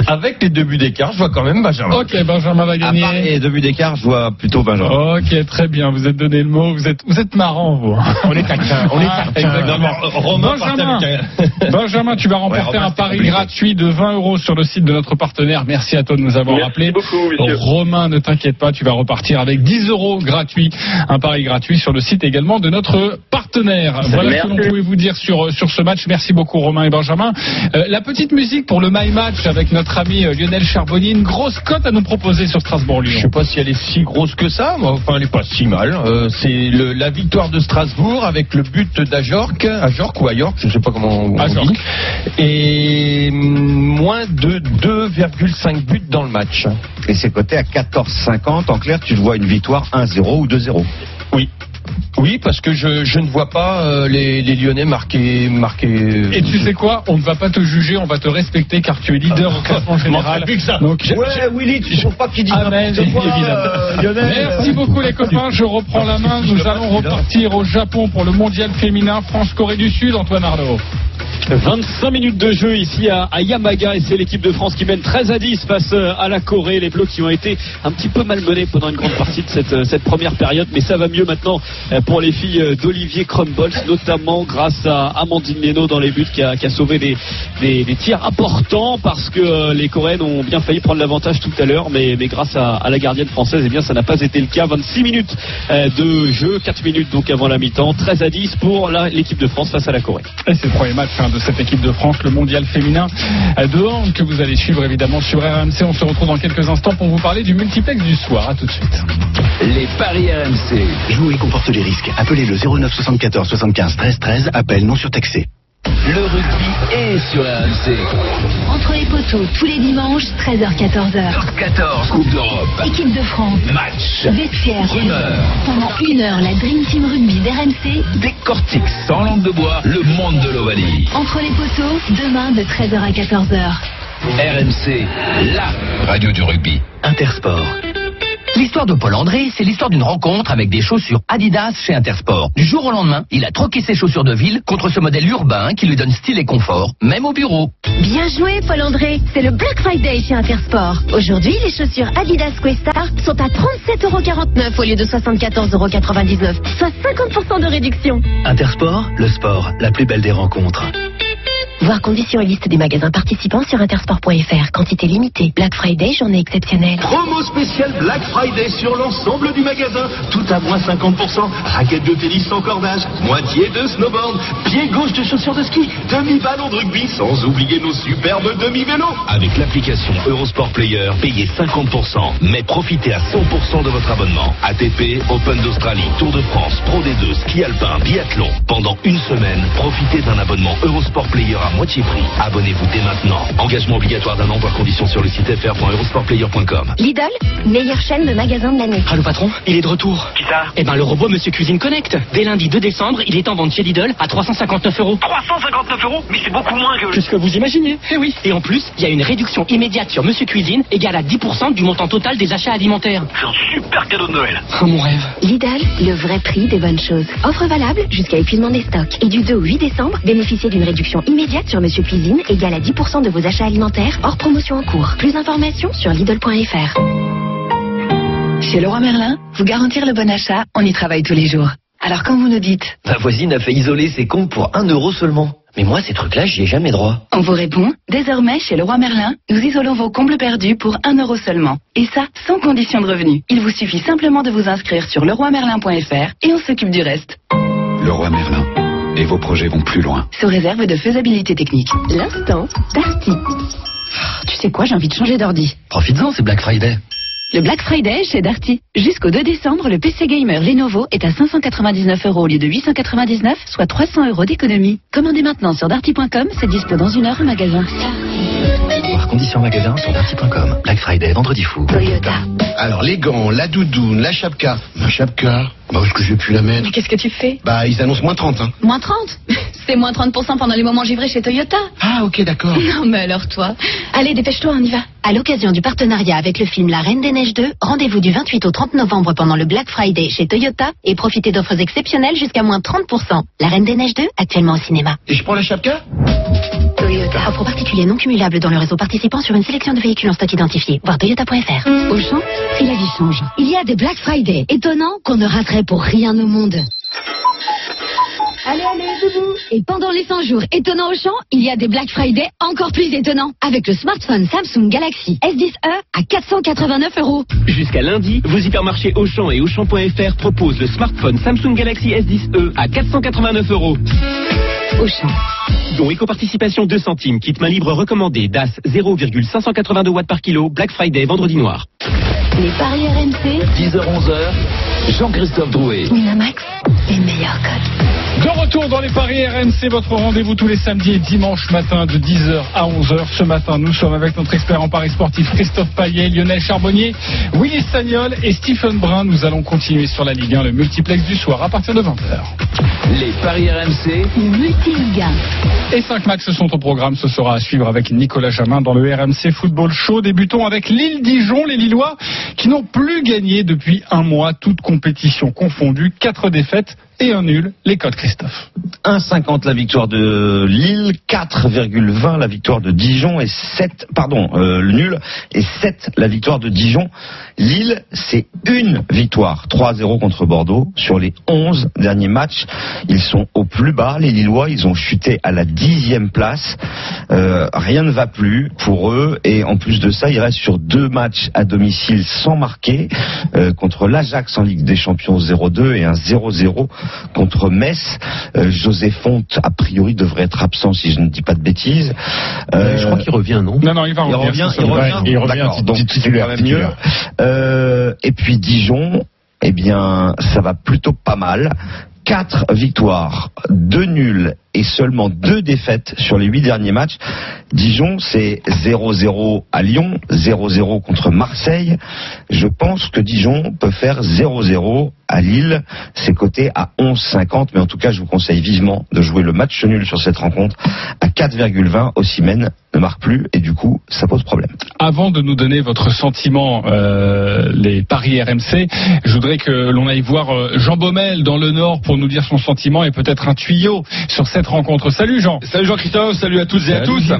Avec les deux buts d'écart, je vois quand même Benjamin. Ok, Benjamin va gagner. À part les deux buts d'écart, je vois plutôt Benjamin. Ok, très bien. Vous êtes donné le mot. Vous êtes, vous êtes marrant, vous. On est taquin. On est taquin. Ah, exactement. Non, Romain, Benjamin, avec... Benjamin, tu vas remporter ouais, Romain, un pari gratuit de vingt euros sur le site de notre partenaire. Merci à toi de nous avoir Merci rappelé. Beaucoup, messieurs. Romain, ne t'inquiète pas, tu vas repartir avec dix euros gratuits. Un pari gratuit sur le site également de notre partenaire. Voilà. Merci. On pouvait vous dire sur, sur ce match. Merci beaucoup Romain et Benjamin. Euh, la petite musique pour le My Match avec notre ami Lionel Charbonnier. Une grosse cote à nous proposer sur Strasbourg-Lyon. Je ne sais pas si elle est si grosse que ça, mais enfin elle n'est pas si mal. Euh, c'est le, la victoire de Strasbourg avec le but d'Ajorque. Ajorque ou Ajorque, je ne sais pas comment on Ajorque. dit. Et moins de deux virgule cinq buts dans le match. Et c'est coté à quatorze cinquante. En clair, tu vois une victoire un zéro ou deux zéro. Oui. Oui, parce que je, je ne vois pas euh, les, les Lyonnais marquer, marquer. Et tu sais quoi? On ne va pas te juger, on va te respecter car tu es leader ah, au classement général. Plus que ça. Donc, ouais, Willy, tu ne sais pas qui dit Amen. Quoi, euh, Lyonnais, merci euh... beaucoup les copains. Je reprends la main. Nous allons repartir au Japon pour le mondial féminin France-Corée du Sud. Antoine Arnaud. vingt-cinq minutes de jeu ici à, à Yamaga et c'est l'équipe de France qui mène treize à dix face à la Corée. Les Bleus qui ont été un petit peu malmenés pendant une grande partie de cette, cette première période, mais ça va mieux maintenant pour les filles d'Olivier Crumbols, notamment grâce à Amandine Leno dans les buts qui a, qui a sauvé des, des, des tirs importants parce que les Coréennes ont bien failli prendre l'avantage tout à l'heure, mais, mais grâce à, à la gardienne française, eh bien ça n'a pas été le cas. vingt-six minutes de jeu, quatre minutes donc avant la mi-temps, treize à dix pour la, l'équipe de France face à la Corée. Et c'est le premier match hein, de cette équipe de France, le mondial féminin de hand que vous allez suivre évidemment sur R M C. On se retrouve dans quelques instants pour vous parler du multiplex du soir. À tout de suite. Les paris R M C. Jouer comporte les risques. Appelez le zéro neuf soixante-quatorze soixante-quinze treize treize. Appel non surtaxé. Le rugby est sur R M C. Entre les poteaux, tous les dimanches, treize heures quatorze heures. quatorze Coupe d'Europe. Équipe de France. Match. Vestiaire. Rumeur. Pendant une heure, la Dream Team Rugby d'R M C décortique sans langue de bois le monde de l'Ovalie. Entre les poteaux, demain de treize heures à quatorze heures. R M C, la radio du rugby. Intersport. L'histoire de Paul André, c'est l'histoire d'une rencontre avec des chaussures Adidas chez Intersport. Du jour au lendemain, il a troqué ses chaussures de ville contre ce modèle urbain qui lui donne style et confort, même au bureau. Bien joué, Paul André. C'est le Black Friday chez Intersport. Aujourd'hui, les chaussures Adidas Questar sont à trente-sept euros quarante-neuf au lieu de soixante-quatorze euros quatre-vingt-dix-neuf, soit cinquante pour cent de réduction. Intersport, le sport, la plus belle des rencontres. Voir conditions et liste des magasins participants sur intersport point fr. Quantité limitée. Black Friday, journée exceptionnelle. Promo spéciale Black Friday sur l'ensemble du magasin. Tout à moins cinquante pour cent. Raquettes de tennis sans cordage. Moitié de snowboard. Pied gauche de chaussures de ski. Demi-ballon de rugby. Sans oublier nos superbes demi-vélos. Avec l'application Eurosport Player, payez cinquante pour cent. Mais profitez à cent pour cent de votre abonnement. A T P, Open d'Australie, Tour de France, Pro D deux, ski alpin, biathlon. Pendant une semaine, profitez d'un abonnement Eurosport Player à moitié prix. Abonnez-vous dès maintenant. Engagement obligatoire d'un an, voir conditions sur le site f r point eurosportplayer point com. Lidl, meilleure chaîne de magasins de l'année. Allô patron, il est de retour. Qui ça? Eh ben le robot Monsieur Cuisine Connect. Dès lundi deux décembre, il est en vente chez Lidl à trois cent cinquante-neuf euros. trois cent cinquante-neuf euros? Mais c'est beaucoup moins que... que ce que vous imaginez. Eh oui. Et en plus, il y a une réduction immédiate sur Monsieur Cuisine égale à dix pour cent du montant total des achats alimentaires. C'est un super cadeau de Noël. Ah mon rêve. Lidl, le vrai prix des bonnes choses. Offre valable jusqu'à épuisement des stocks. Et du deux au huit décembre, bénéficiez d'une réduction immédiate immédiate sur Monsieur Cuisine égale à dix pour cent de vos achats alimentaires hors promotion en cours. Plus d'informations sur Lidl point F R. Chez Leroy Merlin, vous garantir le bon achat, on y travaille tous les jours. Alors quand vous nous dites « Ma voisine a fait isoler ses comptes pour un euro seulement », mais moi ces trucs-là, j'y ai jamais droit. On vous répond « Désormais, chez Leroy Merlin, nous isolons vos combles perdus pour un euro seulement. Et ça, sans condition de revenu. Il vous suffit simplement de vous inscrire sur leroy merlin point F R et on s'occupe du reste. » Leroy Merlin. Et vos projets vont plus loin. Sous réserve de faisabilité technique. L'instant parti. Tu sais quoi, j'ai envie de changer d'ordi. Profites-en, c'est Black Friday. Le Black Friday chez Darty. Jusqu'au deux décembre, le P C Gamer Lenovo est à cinq cent quatre-vingt-dix-neuf euros au lieu de huit cent quatre-vingt-dix-neuf, soit trois cents euros d'économie. Commandez maintenant sur darty point com, c'est dispo dans une heure au magasin. Voir conditions magasin sur darty point com. Black Friday, vendredi fou. Toyota. Alors les gants, la doudoune, la chapka. Ma chapka, bah où est-ce que j'ai pu la mettre? Mais qu'est-ce que tu fais? Bah ils annoncent moins trente, hein. Moins trente? C'est moins trente pour cent pendant les moments givrés chez Toyota. Ah ok, d'accord. Non mais alors toi. Allez, dépêche-toi, on y va. À l'occasion du partenariat avec le film La Reine des Neiges deux, rendez-vous du vingt-huit au trente novembre pendant le Black Friday chez Toyota et profitez d'offres exceptionnelles jusqu'à moins trente pour cent. La Reine des Neiges deux, actuellement au cinéma. Et je prends la chapka? Toyota. Offre aux particuliers non cumulables dans le réseau participant sur une sélection de véhicules en stock identifié. Voir Toyota point F R. Au champ, si la vie change. Il y a des Black Friday. Étonnant qu'on ne raterait pour rien au monde. Allez, allez, doudou. Et pendant les cent jours étonnants au champ, il y a des Black Friday encore plus étonnants. Avec le smartphone Samsung Galaxy S dix E à quatre cent quatre-vingt-neuf euros. Jusqu'à lundi, vos hypermarchés Auchan et Auchan point F R proposent le smartphone Samsung Galaxy S dix E à quatre cent quatre-vingt-neuf euros. Auchan. Don éco-participation deux centimes, kit main libre recommandé, D A S zéro virgule cinq cent quatre-vingt-deux watts par kilo, Black Friday, vendredi noir. Les Paris R M C, dix heures-onze heures, Jean-Christophe Drouet. Winamax, les meilleurs codes. De retour dans les Paris R M C, votre rendez-vous tous les samedis et dimanches matin de dix heures à onze heures. Ce matin, nous sommes avec notre expert en Paris sportif, Christophe Payet, Lionel Charbonnier, Willy Sagnol et Stéphane Brun. Nous allons continuer sur la Ligue un, le multiplex du soir à partir de vingt heures. Les Paris R M C, multi-Ligue un. Et cinq matchs sont au programme. Ce sera à suivre avec Nicolas Jamin dans le R M C Football Show. Débutons avec Lille-Dijon, les Lillois qui n'ont plus gagné depuis un mois, toutes compétitions confondues, quatre défaites et un nul. Les codes, Christophe. un virgule cinquante la victoire de Lille, quatre virgule vingt la victoire de Dijon et sept, pardon, euh, le nul et sept la victoire de Dijon. Lille, c'est une victoire, trois zéro contre Bordeaux sur les onze derniers matchs. Ils sont au plus bas, les Lillois, ils ont chuté à la dixième place. Euh, rien ne va plus pour eux et en plus de ça, ils restent sur deux matchs à domicile sans marquer, euh, contre l'Ajax en Ligue des Champions zéro deux et un zéro zéro contre Metz. euh, José Fonte a priori devrait être absent si je ne dis pas de bêtises. Euh, je crois qu'il revient, non ? Non, non, il va revenir. Il revient, il revient. Il revient. D'accord, donc c'est quand même mieux. Euh, et puis Dijon, eh bien, ça va plutôt pas mal. Quatre victoires, deux nuls et seulement deux défaites sur les huit derniers matchs. Dijon, c'est zéro zéro à Lyon, zéro zéro contre Marseille. Je pense que Dijon peut faire zéro zéro à Lille. C'est coté à onze cinquante, mais en tout cas, je vous conseille vivement de jouer le match nul sur cette rencontre à quatre virgule vingt. Osimhen ne marque plus et du coup, ça pose problème. Avant de nous donner votre sentiment, euh, les paris R M C, je voudrais que l'on aille voir Jean Baumel dans le Nord pour nous dire son sentiment et peut-être un tuyau sur cette rencontre. Salut Jean. Salut Jean-Christophe, salut à toutes et à tous.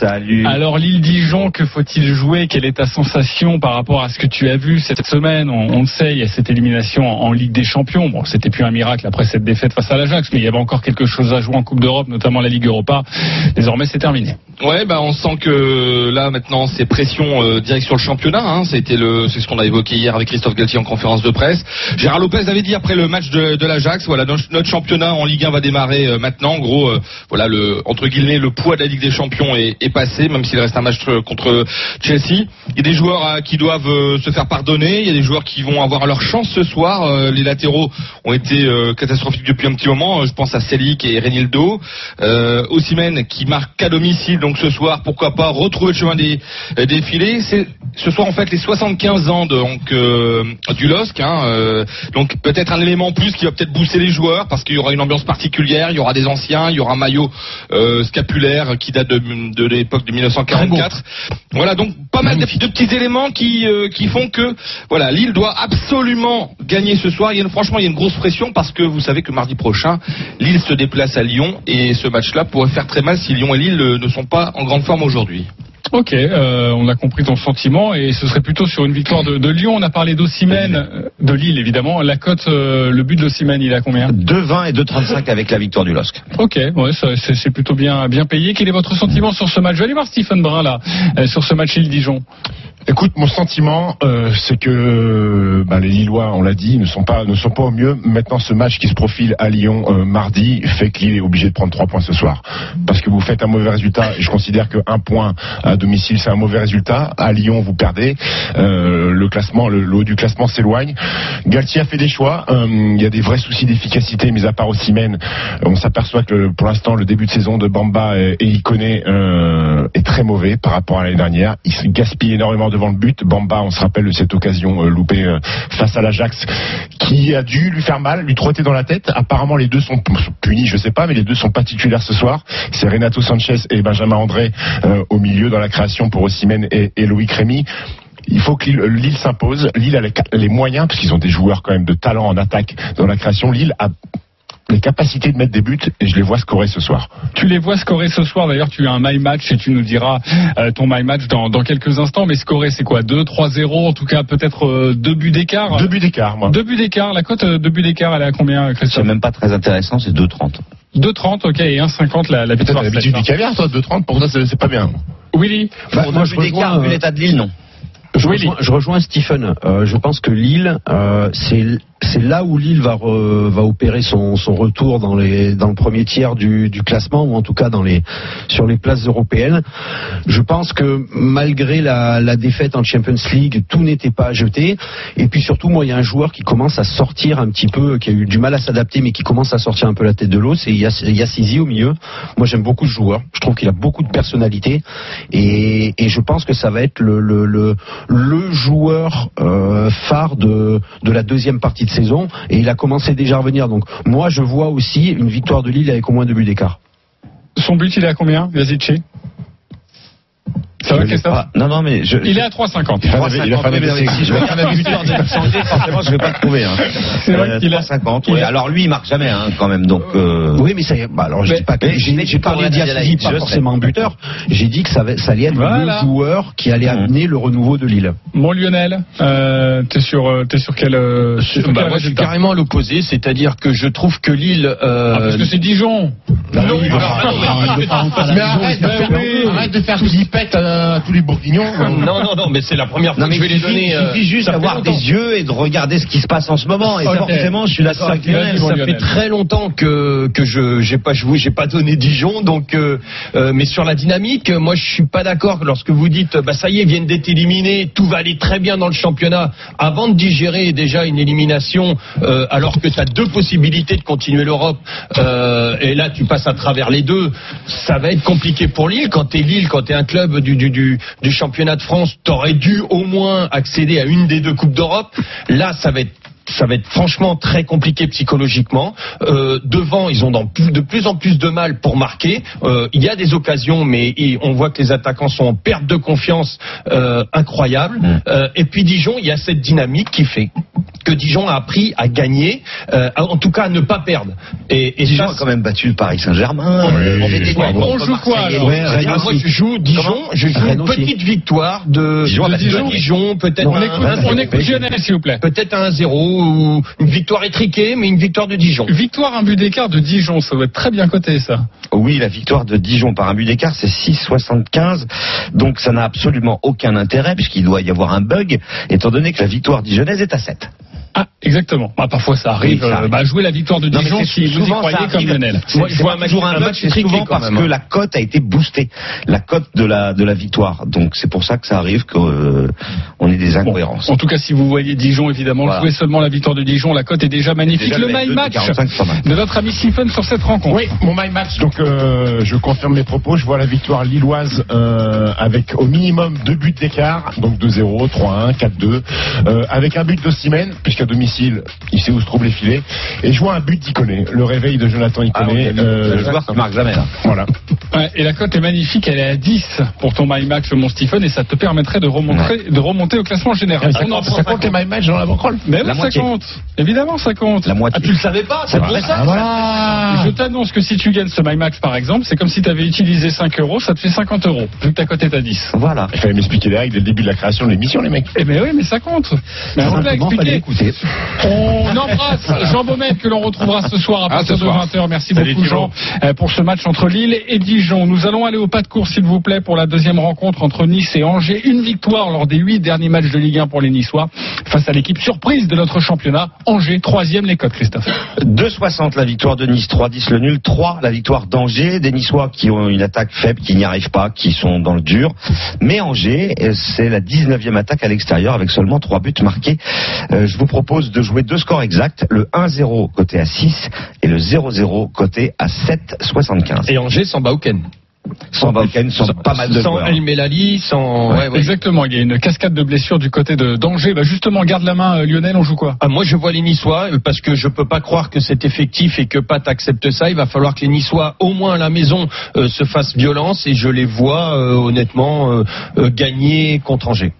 Salut. Alors Lille-Dijon, que faut-il jouer? Quelle est ta sensation par rapport à ce que tu as vu cette semaine? On, on le sait, il y a cette élimination en, en Ligue des Champions. Bon, c'était plus un miracle après cette défaite face à l'Ajax, mais il y avait encore quelque chose à jouer en Coupe d'Europe, notamment la Ligue Europa. Désormais, c'est terminé. Ouais, bah on sent que là maintenant c'est pression euh, direct sur le championnat. Hein. C'était le, c'est ce qu'on a évoqué hier avec Christophe Galtier en conférence de presse. Gérard Lopez avait dit après le match de, de l'Ajax, voilà notre, notre championnat en Ligue un va démarrer euh, maintenant. En gros, euh, voilà le entre guillemets le poids de la Ligue des Champions est, est passé, même s'il reste un match contre Chelsea. Il y a des joueurs euh, qui doivent euh, se faire pardonner. Il y a des joueurs qui vont avoir leur chance ce soir. Euh, les latéraux ont été euh, catastrophiques depuis un petit moment. Euh, je pense à Selic et Renildo. Euh, Osimhen qui marque qu'à domicile. Donc ce soir, pourquoi pas retrouver le chemin des, des filets. C'est, ce soir, en fait, les soixante-quinze ans de, donc, euh, du L O S C. Hein, euh, donc peut-être un élément en plus qui va peut-être booster les joueurs parce qu'il y aura une ambiance particulière. Il y aura des anciens. Il y aura un maillot euh, scapulaire qui date de, de l'époque de mille neuf cent quarante-quatre. Voilà, donc pas mal de, de petits éléments qui, euh, qui font que voilà, Lille doit absolument gagner ce soir. Il y a une, franchement, il y a une grosse pression parce que vous savez que mardi prochain, Lille se déplace à Lyon et ce match-là pourrait faire très mal si Lyon et Lille ne sont pas en grande forme aujourd'hui. Ok, euh, on a compris ton sentiment et ce serait plutôt sur une victoire de, de Lyon. On a parlé d'Osimhen, de Lille évidemment. La cote, euh, le but de l'Osimhen, il a combien ? deux vingt et deux trente-cinq avec la victoire du L O S C. Ok, ouais, c'est, c'est plutôt bien, bien payé. Quel est votre sentiment sur ce match ? Je vais aller voir Stéphane Brun là, euh, sur ce match Lille-Dijon. Écoute, mon sentiment, euh, c'est que ben, les Lillois, on l'a dit, ne sont pas, ne sont pas au mieux. Maintenant, ce match qui se profile à Lyon euh, mardi fait que Lille est obligé de prendre trois points ce soir. Parce que vous faites un mauvais résultat. Et je considère que un point à domicile, c'est un mauvais résultat. À Lyon, vous perdez. Euh, le classement, le, le haut du classement s'éloigne. Galtier a fait des choix. Il euh, y a des vrais soucis d'efficacité, mis à part Osimhen. On s'aperçoit que pour l'instant, le début de saison de Bamba et, et Ikoné euh, est très mauvais par rapport à l'année dernière. Il se gaspille énormément devant le but. Bamba, on se rappelle de cette occasion euh, loupée euh, face à l'Ajax qui a dû lui faire mal, lui trotter dans la tête. Apparemment les deux sont punis, je sais pas, mais les deux sont pas titulaires ce soir. C'est Renato Sanchez et Benjamin André euh, au milieu dans la création pour Osimhen et, et Loïc Rémy. Il faut que Lille, Lille s'impose. Lille a les, les moyens, parce qu'ils ont des joueurs quand même de talent en attaque dans la création. Lille a les capacités de mettre des buts et je les vois scorer ce soir. Tu les vois scorer ce soir, d'ailleurs tu as un my match et tu nous diras euh, ton my match dans, dans quelques instants, mais scorer c'est quoi, deux, trois, zéro, en tout cas peut-être euh, deux buts d'écart. Deux buts d'écart, moi. Deux buts d'écart, la cote euh, deux buts d'écart elle est à combien, Christian ? C'est même pas très intéressant, c'est deux trente. deux trente, ok, et un cinquante la, la victoire. T'as l'habitude du caviar toi, deux trente, pour toi c'est, c'est pas bien. Willy, bah, pour moi, deux buts d'écart, vu euh... l'état de Lille, non. Je rejoins, je rejoins Stephen. Euh, je pense que Lille, euh, c'est, c'est là où Lille va, re, va opérer son, son retour dans, les, dans le premier tiers du, du classement, ou en tout cas dans les, sur les places européennes. Je pense que malgré la, la défaite en Champions League, tout n'était pas à jeter. Et puis surtout, moi, il y a un joueur qui commence à sortir un petit peu, qui a eu du mal à s'adapter, mais qui commence à sortir un peu la tête de l'eau, c'est Yassisi au milieu. Moi, j'aime beaucoup ce joueur. Je trouve qu'il a beaucoup de personnalité. Et, et je pense que ça va être le... le, le le joueur euh, phare de, de la deuxième partie de saison, et il a commencé déjà à revenir. Donc moi je vois aussi une victoire de Lille avec au moins deux buts d'écart. Son but il est à combien, Vasici? Ça va, Christophe ? Non, non, mais je... Il est à trois cinquante. Il, trois cinquante, il a fait un si je vais faire la victoire de Santé, forcément, je vais pas le trouver. Hein. C'est vrai euh, qu'il a cinquante. Ouais. A... Alors lui, il marque jamais, hein, quand même. Donc. Euh... Oui, mais ça. Bah, alors je mais, dis pas que mais, j'ai, j'ai parlé d'Yassisi, pas forcément buteur. J'ai dit que ça, ça allait être voilà. Le joueur qui allait amener le renouveau de Lille. Bon, Lionel, euh, t'es sur, t'es sur quel euh, sur, bah, quel moi, je suis carrément l'opposé, c'est-à-dire que je trouve que Lille. Euh... Ah, parce que c'est Dijon. Non, mais arrête de faire pipette. À tous les bourguignons. Non, non, non, mais c'est la première fois non, que je vais les donner. Il suffit juste d'avoir des yeux et de regarder ce qui se passe en ce moment. Et okay. Forcément, je suis d'accord ça avec Lionel. Ça fait très longtemps que, que je j'ai pas joué, j'ai pas donné Dijon. Donc, euh, mais sur la dynamique, moi, je suis pas d'accord lorsque vous dites, bah ça y est, viennent d'être éliminés, tout va aller très bien dans le championnat. Avant de digérer déjà une élimination, euh, alors que tu as deux possibilités de continuer l'Europe, euh, et là, tu passes à travers les deux, ça va être compliqué pour Lille. Quand t'es Lille, quand t'es un club du Du, du, du championnat de France, t'aurais dû au moins accéder à une des deux coupes d'Europe. Là, ça va être ça va être franchement très compliqué psychologiquement. Euh, devant, ils ont de plus en plus de mal pour marquer. Euh, il y a des occasions, mais on voit que les attaquants sont en perte de confiance euh, incroyable. Mmh. Euh, et puis Dijon, il y a cette dynamique qui fait que Dijon a appris à gagner, euh, en tout cas à ne pas perdre. Et, et Dijon ça, a quand même battu le Paris Saint-Germain. Oui, on fait des ouais, on joue quoi alors ouais, ah, moi, je joue Dijon. Comment je joue Rennes une petite aussi. Victoire de Dijon, de Dijon. De Dijon peut-être. Non, on écoute, un, on écoute Lionel, s'il vous plaît. Peut-être un zéro. Ou une victoire étriquée, mais une victoire de Dijon. Victoire, un but d'écart de Dijon, ça doit être très bien coté, ça. Oui, la victoire de Dijon par un but d'écart, c'est six soixante-quinze. Donc ça n'a absolument aucun intérêt, puisqu'il doit y avoir un bug, étant donné que la victoire dijonnaise est à sept. Ah, exactement. Bah, parfois ça arrive. Oui, ça arrive. Bah, jouer la victoire de Dijon, non, si souvent, vous y croyez comme Lionel. Moi, je vois toujours un match, c'est souvent parce même. Que la cote a été boostée. La cote de la, de la victoire. Donc, c'est pour ça que ça arrive qu'on euh, ait des incohérences. Bon, en tout cas, si vous voyez Dijon, évidemment, voilà. Jouez seulement la victoire de Dijon. La cote est déjà magnifique. Déjà le my match de notre ami Stéphane sur cette rencontre. Oui, mon my match. Donc, euh, je confirme mes propos. Je vois la victoire lilloise, euh, avec au minimum deux buts d'écart. Donc, deux zéro, trois un, quatre deux, euh, avec un but d'Osimhen, puisque qu'à domicile, il sait où se trouvent les filets. Et je vois un but d'Ikoné, le réveil de Jonathan Ikoné. Ah, okay. euh, le joueur qui marque jamais. Là. Voilà. Ouais, et la cote est magnifique, elle est à dix pour ton MyMax, mon Stephen, et ça te permettrait de remonter, ouais. de remonter au classement général. Ça, ça, ça compte les MyMax dans la banquerole. Mais oui, ça compte. Évidemment, ça compte. La moitié. Ah, tu le savais pas, c'est pour ça. Voilà. Je t'annonce que si tu gagnes ce MyMax, par exemple, c'est comme si tu avais utilisé cinq euros, ça te fait cinquante euros, vu que ta cote est à dix. Voilà. Il fallait m'expliquer les règles dès le début de la création de l'émission, les mecs. Eh bien oui, mais ça compte. Mais on l'a expliqué. On embrasse Jean Beaumet, que l'on retrouvera ce soir à partir de vingt heures. Merci beaucoup, Jean, pour ce match entre Lille et Dijon. Nous allons aller au pas de course, s'il vous plaît, pour la deuxième rencontre entre Nice et Angers. Une victoire lors des huit derniers matchs de Ligue un pour les Niçois face à l'équipe surprise de notre championnat, Angers. Troisième, les cotes, Christophe. deux soixante la victoire de Nice, trois dix le nul, trois la victoire d'Angers. Des Niçois qui ont une attaque faible, qui n'y arrivent pas, qui sont dans le dur. Mais Angers, c'est la dix-neuvième attaque à l'extérieur avec seulement trois buts marqués. Euh, je vous propose de jouer deux scores exacts, le un zéro côté à six et le zéro zéro côté à sept soixante-quinze. Et Angers sans Bauken. Sans Balken, sans, sans pas mal de sans joueurs. Sans El Melali, sans... Ouais, ouais. Exactement, il y a une cascade de blessures du côté de d'Angers. Bah justement, garde la main, Lionel, on joue quoi? ah, Moi, je vois les Niçois, parce que je peux pas croire que c'est effectif et que Pat accepte ça. Il va falloir que les Niçois, au moins à la maison, euh, se fassent violence. Et je les vois, euh, honnêtement, euh, euh, gagner contre Angers.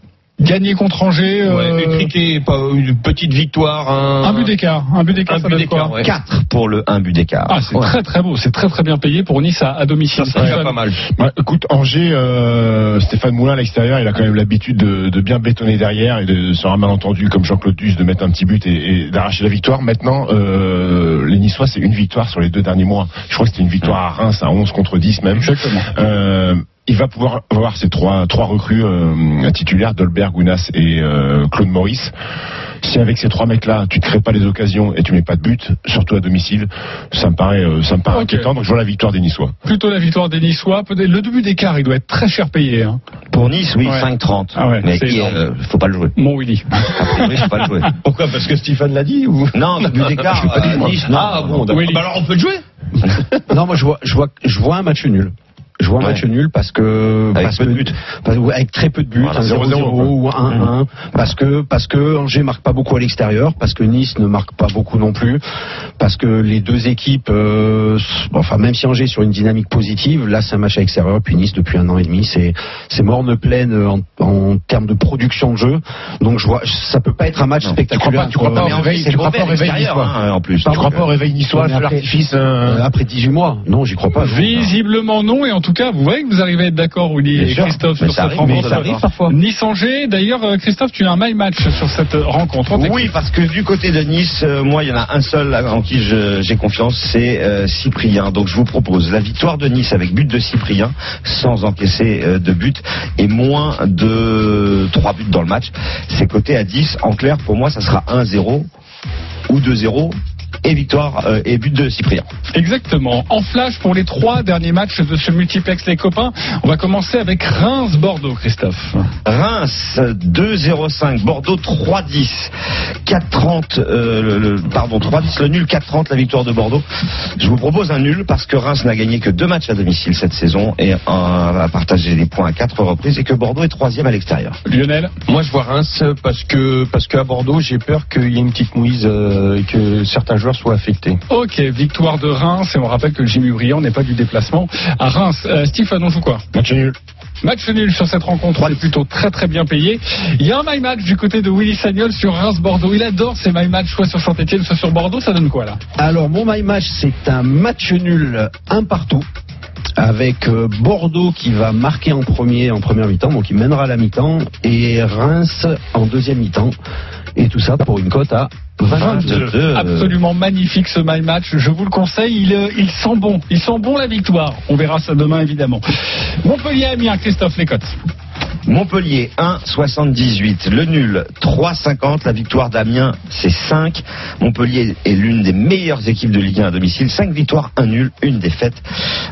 Gagner contre Angers, euh... ouais, étriqué, pas une petite victoire, un, un but d'écart, un but d'écart, un ça but d'écart, ouais. quatre pour le un but d'écart. Ah, c'est ouais. très très beau, c'est très très bien payé pour Nice à, à domicile. Ça, ça Stéphane... pas mal. Bah, écoute, Angers, euh, Stéphane Moulin à l'extérieur, il a quand même l'habitude de, de bien bétonner derrière et de, sur un malentendu comme Jean-Claude Duss de mettre un petit but et, et d'arracher la victoire. Maintenant, euh, les Niçois, c'est une victoire sur les deux derniers mois. Je crois que c'était une victoire à Reims, à onze contre dix même. Exactement. Euh, Il va pouvoir avoir ces trois, trois recrues euh, titulaires, Dolberg, Gounas et euh, Claude Maurice. Si avec ces trois mecs-là, tu ne crées pas les occasions et tu mets pas de but, surtout à domicile, ça me paraît, ça me paraît okay. inquiétant. Donc je vois la victoire des Niçois. Plutôt la victoire des Niçois. Le début d'écart, il doit être très cher payé. Hein. Pour Nice, oui, ouais. cinq trente. Ah ouais, mais il euh, faut pas le jouer. Mon Willy. Après, faut pas le jouer. Pourquoi? Parce que Stéphane l'a dit ou... Non, début d'écart. Euh, nice, ah bon, d'accord. Bah alors on peut le jouer. Non, moi je vois, je vois, je vois un match nul. Je vois un ouais. match nul parce que avec, parce peu que, de buts. Parce, avec très peu de buts, voilà, zéro zéro ou un un, mmh. parce que parce que Angers marque pas beaucoup à l'extérieur, parce que Nice ne marque pas beaucoup non plus, parce que les deux équipes, euh, enfin même si Angers est sur une dynamique positive, là c'est un match à l'extérieur, puis Nice depuis un an et demi c'est c'est morne pleine en, en termes de production de jeu, donc je vois ça peut pas être un match non. spectaculaire. Tu crois pas, tu crois pas au réveil, tu crois pas au réveil niçois hein, en plus. Pardon, tu crois pas au réveil niçois de l'artifice euh... après dix-huit mois? Non, j'y crois pas. Visiblement non, et en tout En tout cas, vous voyez que vous arrivez à être d'accord, Willy et Christophe, sur cette rencontre. Nice-Angers, d'ailleurs, Christophe, tu as un my match sur cette rencontre. Oui, parce que du côté de Nice, euh, moi, il y en a un seul en qui je, j'ai confiance, c'est euh, Cyprien. Donc, je vous propose la victoire de Nice avec but de Cyprien, sans encaisser euh, de but, et moins de trois buts dans le match. C'est coté à dix. En clair, pour moi, ça sera un zéro ou deux zéro. Et victoire euh, et but de Cyprien. Exactement. En flash pour les trois derniers matchs de ce multiplex, les copains. On va commencer avec Reims-Bordeaux, Christophe. Reims deux zéro cinq, Bordeaux trois dix, quatre trente, euh, le, pardon trois dix le nul, quatre trente la victoire de Bordeaux. Je vous propose un nul parce que Reims n'a gagné que deux matchs à domicile cette saison et a partagé des points à quatre reprises et que Bordeaux est troisième à l'extérieur. Lionel, moi je vois Reims parce que parce qu'à Bordeaux j'ai peur qu'il y ait une petite mouise euh, et que certains joueurs soit affecté. Ok, victoire de Reims, et on rappelle que Jimmy Briand n'est pas du déplacement à Reims. Euh, Stéphane, on joue quoi? Match nul. Match nul sur cette rencontre, c'est plutôt très très bien payé. Il y a un my match du côté de Willy Sagnol sur Reims-Bordeaux. Il adore ces my match, soit sur Saint-Etienne, soit sur Bordeaux. Ça donne quoi là? Alors mon my match, c'est un match nul un partout, avec Bordeaux qui va marquer en premier, en première mi-temps, donc il mènera la mi-temps, et Reims en deuxième mi-temps. Et tout ça pour une cote à vingt-deux. Absolument magnifique ce my match, je vous le conseille, il, il sent bon, il sent bon la victoire. On verra ça demain évidemment. Montpellier Amiens, Christophe, les cotes. Montpellier un soixante-dix-huit, le nul trois cinquante, la victoire d'Amiens c'est cinq. Montpellier est l'une des meilleures équipes de Ligue un à domicile, cinq victoires, un nul, une défaite,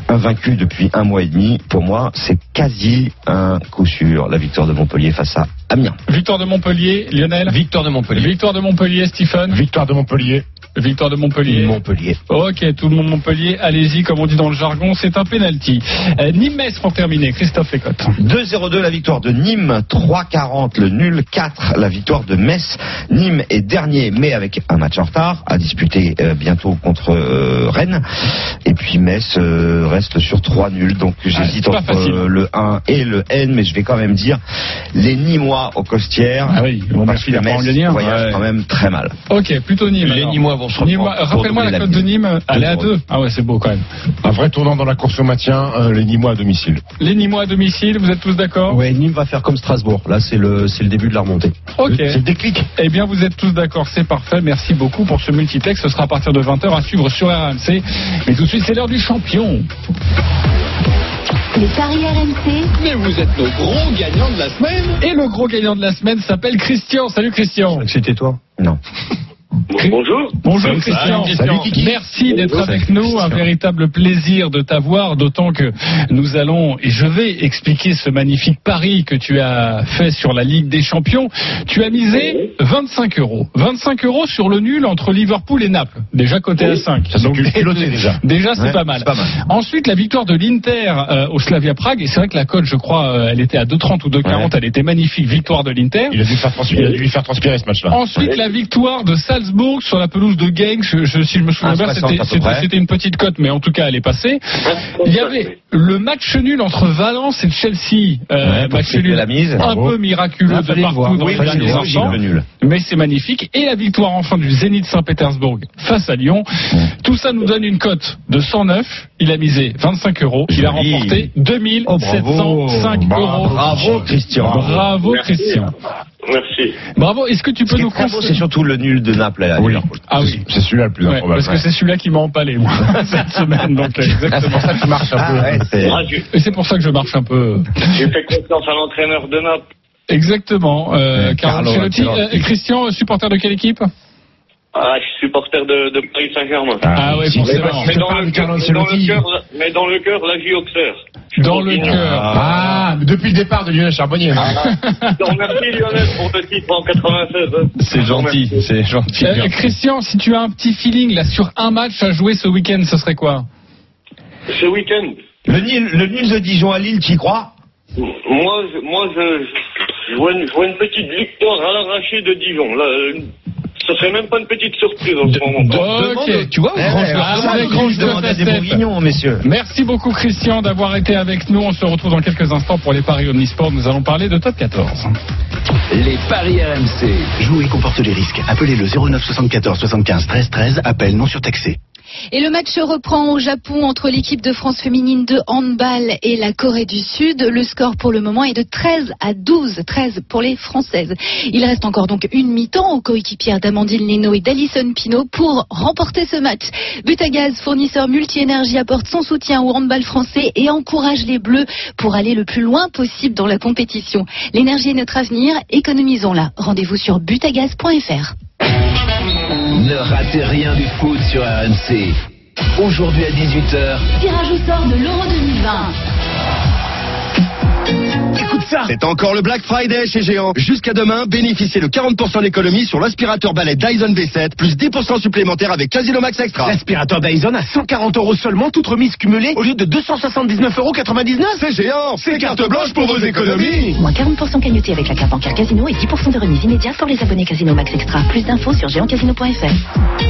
un vaincu depuis un mois et demi. Pour moi c'est quasi un coup sûr, la victoire de Montpellier face à Amiens. Victoire de Montpellier, Lionel. Victoire de Montpellier. Victoire de Montpellier, Stephen. Victoire de Montpellier. Victoire de Montpellier. Montpellier. Ok, tout le monde Montpellier. Allez-y, comme on dit dans le jargon, c'est un pénalty. Euh, Nîmes-Metz pour terminer. Christophe Écotte. deux zéro deux la victoire de Nîmes, trois quarante le nul, quatre la victoire de Metz. Nîmes est dernier, mais avec un match en retard à disputer euh, bientôt contre euh, Rennes. Et puis Metz euh, reste sur trois nuls, donc j'hésite ah, entre euh, le un et le N, mais je vais quand même dire les Nîmois aux Costières. Ah oui, bon, merci d'apprendre Metz, le lien. Voyage ouais. Quand même très mal. Ok, plutôt Nîmes. Les Nîmois vont se reprendre. Rappelle-moi la, la cote de Nîmes, elle est à deux. Ah ouais, c'est beau quand même. Un vrai tournant dans la course au maintien, euh, les Nîmois à domicile. Les Nîmois à domicile, vous êtes tous d'accord ? Oui, Nîmes va faire comme Strasbourg. Là, c'est le, c'est le début de la remontée. Ok. C'est le déclic. Eh bien, vous êtes tous d'accord, c'est parfait. Merci beaucoup pour ce multitexte. Ce sera à partir de vingt heures à suivre sur R M C. Mais tout de suite, c'est l'heure du champion. Les Paris R M C. Mais vous êtes le gros gagnant de la semaine. Et le gros gagnant de la semaine s'appelle Christian. Salut Christian. C'était toi ? Non. Bonjour. Bonjour Christian. Salut, Kiki. Merci d'être Bonjour, avec nous. Christian. Un véritable plaisir de t'avoir, d'autant que nous allons, et je vais expliquer ce magnifique pari que tu as fait sur la Ligue des Champions. Tu as misé vingt-cinq euros. vingt-cinq euros sur le nul entre Liverpool et Naples. Déjà coté oui. à cinq. Ça donc, déjà. Déjà, c'est, ouais, pas mal. c'est pas mal. Ensuite, la victoire de l'Inter euh, au Slavia Prague. Et c'est vrai que la cote, je crois, euh, elle était à deux trente ou deux quarante. Ouais. Elle était magnifique. Victoire de l'Inter. Il a dû faire transpirer, il a dû faire transpirer ce match-là. Ensuite, ouais. la victoire de Salzbourg. Salzbourg sur la pelouse de Genk, je, je, si je me souviens bien, c'était, c'était, c'était une petite cote, mais en tout cas, elle est passée. Il y avait le match nul entre Valence et Chelsea. Euh, ouais, match nul la mise, un peu miraculeux ah, de partout dans oui, les derniers instants, mais c'est magnifique. Et la victoire enfin du Zénith Saint-Pétersbourg face à Lyon. Ouais. Tout ça nous donne une cote de cent neuf. Il a misé vingt-cinq euros. Il a remporté deux mille sept cent cinq oh, euros. Bravo Christian. Bravo Merci. Christian. Merci. Bravo. Est-ce que tu peux nous conseiller ? C'est surtout le nul de Naples. Là, oui. Ah oui. C'est celui-là le plus ouais, improbable. Parce que ouais. c'est celui-là qui m'a empalé moi cette semaine. Donc exactement. C'est pour ça que je marche un ah, peu. Ouais, c'est... Ah, tu... Et c'est pour ça que je marche un peu. J'ai fait confiance à l'entraîneur de Naples. Exactement. Euh, Carlo Ancelotti. Euh, Christian, supporter de quelle équipe ? Ah, je suis supporter de, de Paris Saint-Germain. Ah, ah ouais, forcément. Mais, mais, dans le coeur, mais dans le cœur, mais dans le cœur, la vie au cœur. Dans le cœur. Ah, depuis le départ de Lionel Charbonnier. Ah, merci Lionel pour le titre en quatre-vingt-seize. C'est gentil, c'est gentil. Euh, Christian, si tu as un petit feeling là sur un match à jouer ce week-end, ce serait quoi ? Ce week-end. Le nul, le nul de Dijon à Lille, tu y crois ? Moi, moi, je, je, vois une, je vois une petite victoire à l'arraché de Dijon. Là, une... Ce serait même pas une petite surprise en ce moment. Oh, okay. Tu vois, grand messieurs. Merci beaucoup Christian d'avoir été avec nous. On se retrouve dans quelques instants pour les paris Omnisport. Nous allons parler de top quatorze. Les paris R M C. Jouer comporte les risques. Appelez le zéro neuf soixante-quatorze soixante-quinze treize treize. Appel non surtaxé. Et le match reprend au Japon entre l'équipe de France féminine de handball et la Corée du Sud. Le score pour le moment est de treize à douze, treize pour les Françaises. Il reste encore donc une mi-temps aux coéquipières d'Amandine Leno et d'Alison Pinault pour remporter ce match. Butagaz, fournisseur multi-énergie, apporte son soutien au handball français et encourage les Bleus pour aller le plus loin possible dans la compétition. L'énergie est notre avenir, économisons-la. Rendez-vous sur butagaz point f r. Ne ratez rien du foot sur R M C. Aujourd'hui à dix-huit heures, tirage au sort de l'Euro deux mille vingt. Écoute ça, c'est encore le Black Friday chez Géant. Jusqu'à demain, bénéficiez de quarante pour cent d'économie sur l'aspirateur balai Dyson V sept, plus dix pour cent supplémentaire avec Casino Max Extra. L'aspirateur Dyson à cent quarante euros seulement, toute remise cumulée, au lieu de deux cent soixante-dix-neuf euros quatre-vingt-dix-neuf. C'est Géant, c'est carte blanche pour vos économies. Moins quarante pour cent cagnoté avec la carte bancaire Casino et dix pour cent de remise immédiate pour les abonnés Casino Max Extra. Plus d'infos sur géant casino point f r.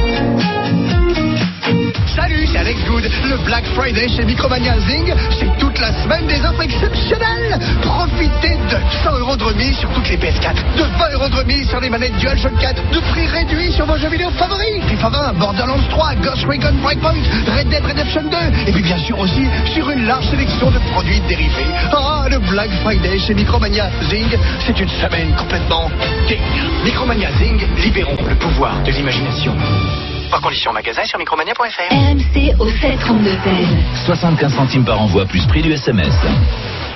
Salut, c'est Alex Good. Le Black Friday chez Micromania Zing, c'est toute la semaine des offres exceptionnelles. Profitez de cent euros de remise sur toutes les P S quatre, de vingt euros de remise sur les manettes DualShock quatre, de prix réduits sur vos jeux vidéo favoris, FIFA vingt, Borderlands trois, Ghost Recon Breakpoint, Red Dead Redemption deux, et puis bien sûr aussi sur une large sélection de produits dérivés. Ah, le Black Friday chez Micromania Zing, c'est une semaine complètement dingue. Micromania Zing, libérons le pouvoir de l'imagination. Par condition magasin sur micromania point f r. R M C au sept trente-deux seize. soixante-quinze centimes par envoi plus prix du S M S.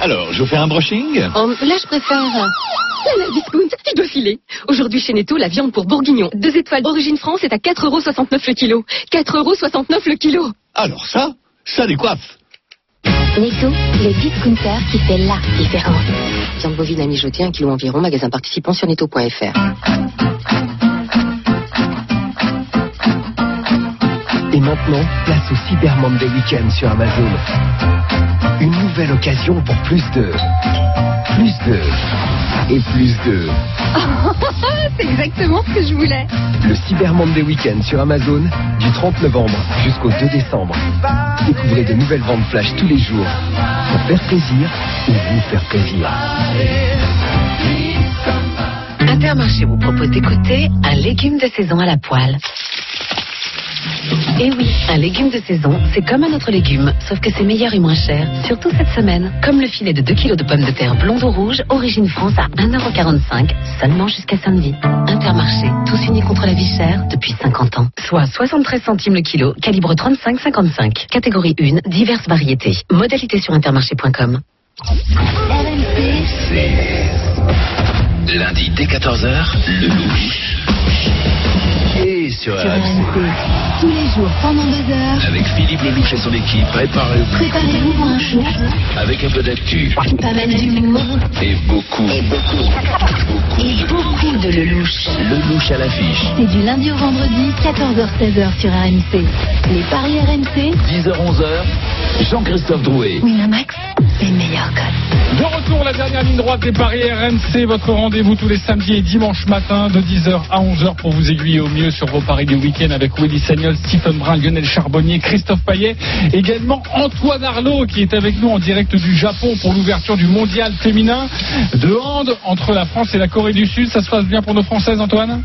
Alors, je fais un brushing oh, là, je préfère... La discount, tu dois filer. Aujourd'hui, chez Netto, la viande pour bourguignon deux étoiles origine France est à quatre euros soixante-neuf le kilo. quatre euros soixante-neuf le kilo. Alors ça, ça décoiffe. Netto, le discounter qui fait la différence. Viande bovine à mijoter, un kilo environ, magasin participant sur netto point f r. maintenant, place au Cyber Monday Weekend sur Amazon. Une nouvelle occasion pour plus de... Plus de... Et plus de... C'est exactement ce que je voulais. Le Cyber Monday Weekend sur Amazon, du trente novembre jusqu'au deux décembre. Découvrez de nouvelles ventes flash tous les jours pour faire plaisir ou vous faire plaisir. Intermarché vous propose d'écouter un légume de saison à la poêle. Et oui, un légume de saison, c'est comme un autre légume, sauf que c'est meilleur et moins cher, surtout cette semaine. Comme le filet de deux kilos de pommes de terre blondes ou rouges, origine France à un euro quarante-cinq, seulement jusqu'à samedi. Intermarché, tous unis contre la vie chère depuis cinquante ans. Soit soixante-treize centimes le kilo, calibre trente-cinq cinquante-cinq. Catégorie un, diverses variétés. Modalités sur intermarché point com. Lundi dès quatorze heures, le louche. Et sur, sur R M C. Tous les jours pendant deux heures. Avec Philippe Lelouch et son équipe, préparez-vous. Préparez-vous pour un jour. Avec un peu d'actu. Pas mal d'humour. Et beaucoup. Et beaucoup. beaucoup et beaucoup de Lelouch. Lelouch à l'affiche. C'est du lundi au vendredi, quatorze heures seize heures sur R M C. Les paris R M C. dix heures onze heures. Jean-Christophe Drouet. Winamax, les meilleurs codes. De retour, la dernière ligne droite des paris R M C. Votre rendez-vous tous les samedis et dimanches matin de dix heures à onze heures pour vous aiguiller au mieux sur vos paris du week-end avec Willy Sagnol, Stéphane Brun, Lionel Charbonnier, Christophe Payet, également Antoine Arnaud qui est avec nous en direct du Japon pour l'ouverture du mondial féminin de hand entre la France et la Corée du Sud. Ça se passe bien pour nos Françaises, Antoine ?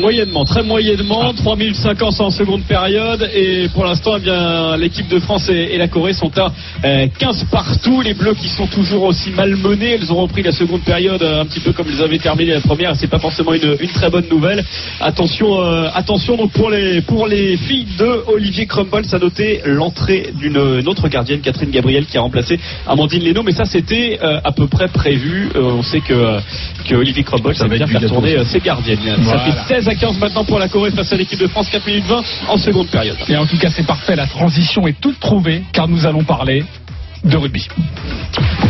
Moyennement, très moyennement, trois minutes cinquante en seconde période et pour l'instant eh bien l'équipe de France et, et la Corée sont à eh, quinze partout. Les Bleus qui sont toujours aussi malmenés, elles ont repris la seconde période un petit peu comme elles avaient terminé la première, c'est pas forcément une, une très bonne nouvelle. Attention, euh, attention donc pour les pour les filles de Olivier Crumble, ça notait l'entrée d'une autre gardienne, Catherine Gabriel, qui a remplacé Amandine Leno, mais ça c'était euh, à peu près prévu. Euh, on sait que, que Olivier Crumble ça veut bien faire tourner euh, ses gardiennes. Voilà. Ça fait seize à quinze maintenant pour la Corée face à l'équipe de France, quatre minutes vingt en seconde période. Et en tout cas c'est parfait, la transition est toute trouvée car nous allons parler de rugby.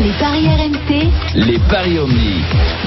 Les paris R M C. Les paris Omni.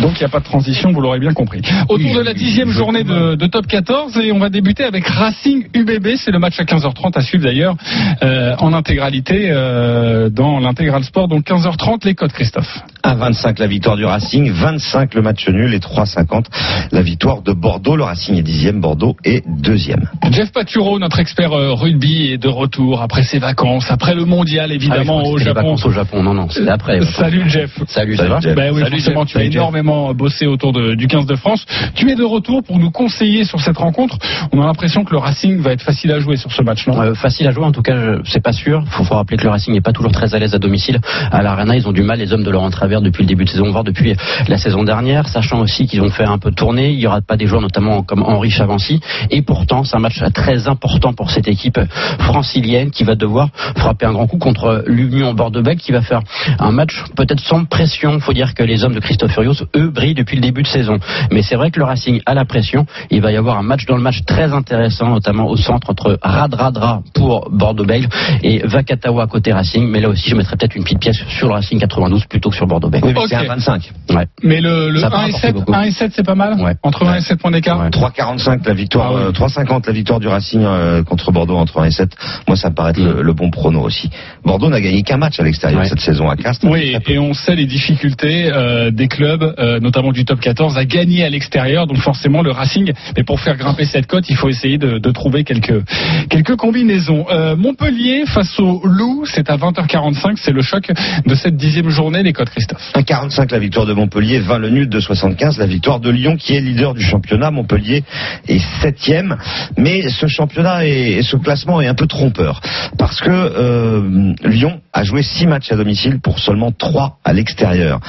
Donc il n'y a pas de transition, vous l'aurez bien compris. Autour oui, de la dixième oui, journée de, de top quatorze et on va débuter avec Racing U B B. C'est le match à quinze heures trente à suivre d'ailleurs euh, en intégralité euh, dans l'intégral sport. Donc quinze heures trente, les codes, Christophe. un virgule vingt-cinq la victoire du Racing, vingt-cinq le match nul et trois virgule cinquante la victoire de Bordeaux. Le Racing est dixième, Bordeaux est deuxième. Jeff Paturo, notre expert rugby, est de retour après ses vacances, après le mondial évidemment ah, au Japon. Vacances au Japon, non non, c'est après. Salut Jeff. Salut, ça va ? Ben oui, forcément, tu as énormément bossé autour de, du quinze de France. Tu es de retour pour nous conseiller sur cette rencontre. On a l'impression que le Racing va être facile à jouer sur ce match, non ? euh, Facile à jouer, en tout cas, c'est pas sûr. Il faut, faut rappeler que le Racing n'est pas toujours très à l'aise à domicile. À l'Arena, ils ont du mal, les hommes de leur entrave depuis le début de saison, voire depuis la saison dernière, sachant aussi qu'ils ont fait un peu tourner, il n'y aura pas des joueurs notamment comme Henri Chavancy, et pourtant c'est un match très important pour cette équipe francilienne qui va devoir frapper un grand coup contre l'Union Bordeaux-Bègles qui va faire un match peut-être sans pression. Il faut dire que les hommes de Christophe Furios, eux, brillent depuis le début de saison, mais c'est vrai que le Racing a la pression. Il va y avoir un match dans le match très intéressant, notamment au centre entre Radradra pour Bordeaux-Bègles et Vakatawa à côté Racing, mais là aussi je mettrais peut-être une petite pièce sur le Racing quatre-vingt-douze plutôt que sur Bordeaux. Oui, mais okay. C'est un virgule vingt-cinq. Ouais. Mais le, le un virgule sept, c'est pas mal. Ouais. Entre un virgule sept ouais. Points d'écart. Ouais. trois virgule quarante-cinq la victoire, ah, oui. trois virgule cinquante la victoire du Racing euh, contre Bordeaux entre un virgule sept. Moi, ça me paraît mmh. le, le bon prono aussi. Bordeaux n'a gagné qu'un match à l'extérieur ouais. cette saison à Castres. Oui, et on sait les difficultés euh, des clubs, euh, notamment du top quatorze, à gagner à l'extérieur. Donc forcément, le Racing. Mais pour faire grimper cette cote, il faut essayer de, de trouver quelques quelques combinaisons. Euh, Montpellier face au Loup, c'est à vingt heures quarante-cinq. C'est le choc de cette dixième journée. Les cotes, Christophe. un virgule quarante-cinq la victoire de Montpellier, vingt le nul, deux virgule soixante-quinze la victoire de Lyon qui est leader du championnat. Montpellier est septième, mais ce championnat et ce classement est un peu trompeur parce que euh, Lyon a joué six matchs à domicile pour seulement trois à l'extérieur.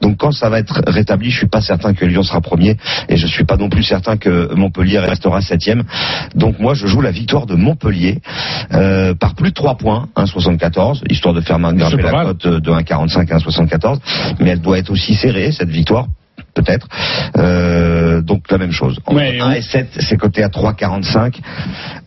Donc quand ça va être rétabli, je suis pas certain que Lyon sera premier et je suis pas non plus certain que Montpellier restera septième. Donc moi je joue la victoire de Montpellier euh, par plus de trois points, un virgule soixante-quatorze, histoire de faire grimper la cote de un virgule quarante-cinq à un virgule soixante-quatorze. Mais elle doit être aussi serrée, cette victoire, peut-être. Euh, donc la même chose. Entre ouais, un et sept, c'est coté à trois virgule quarante-cinq.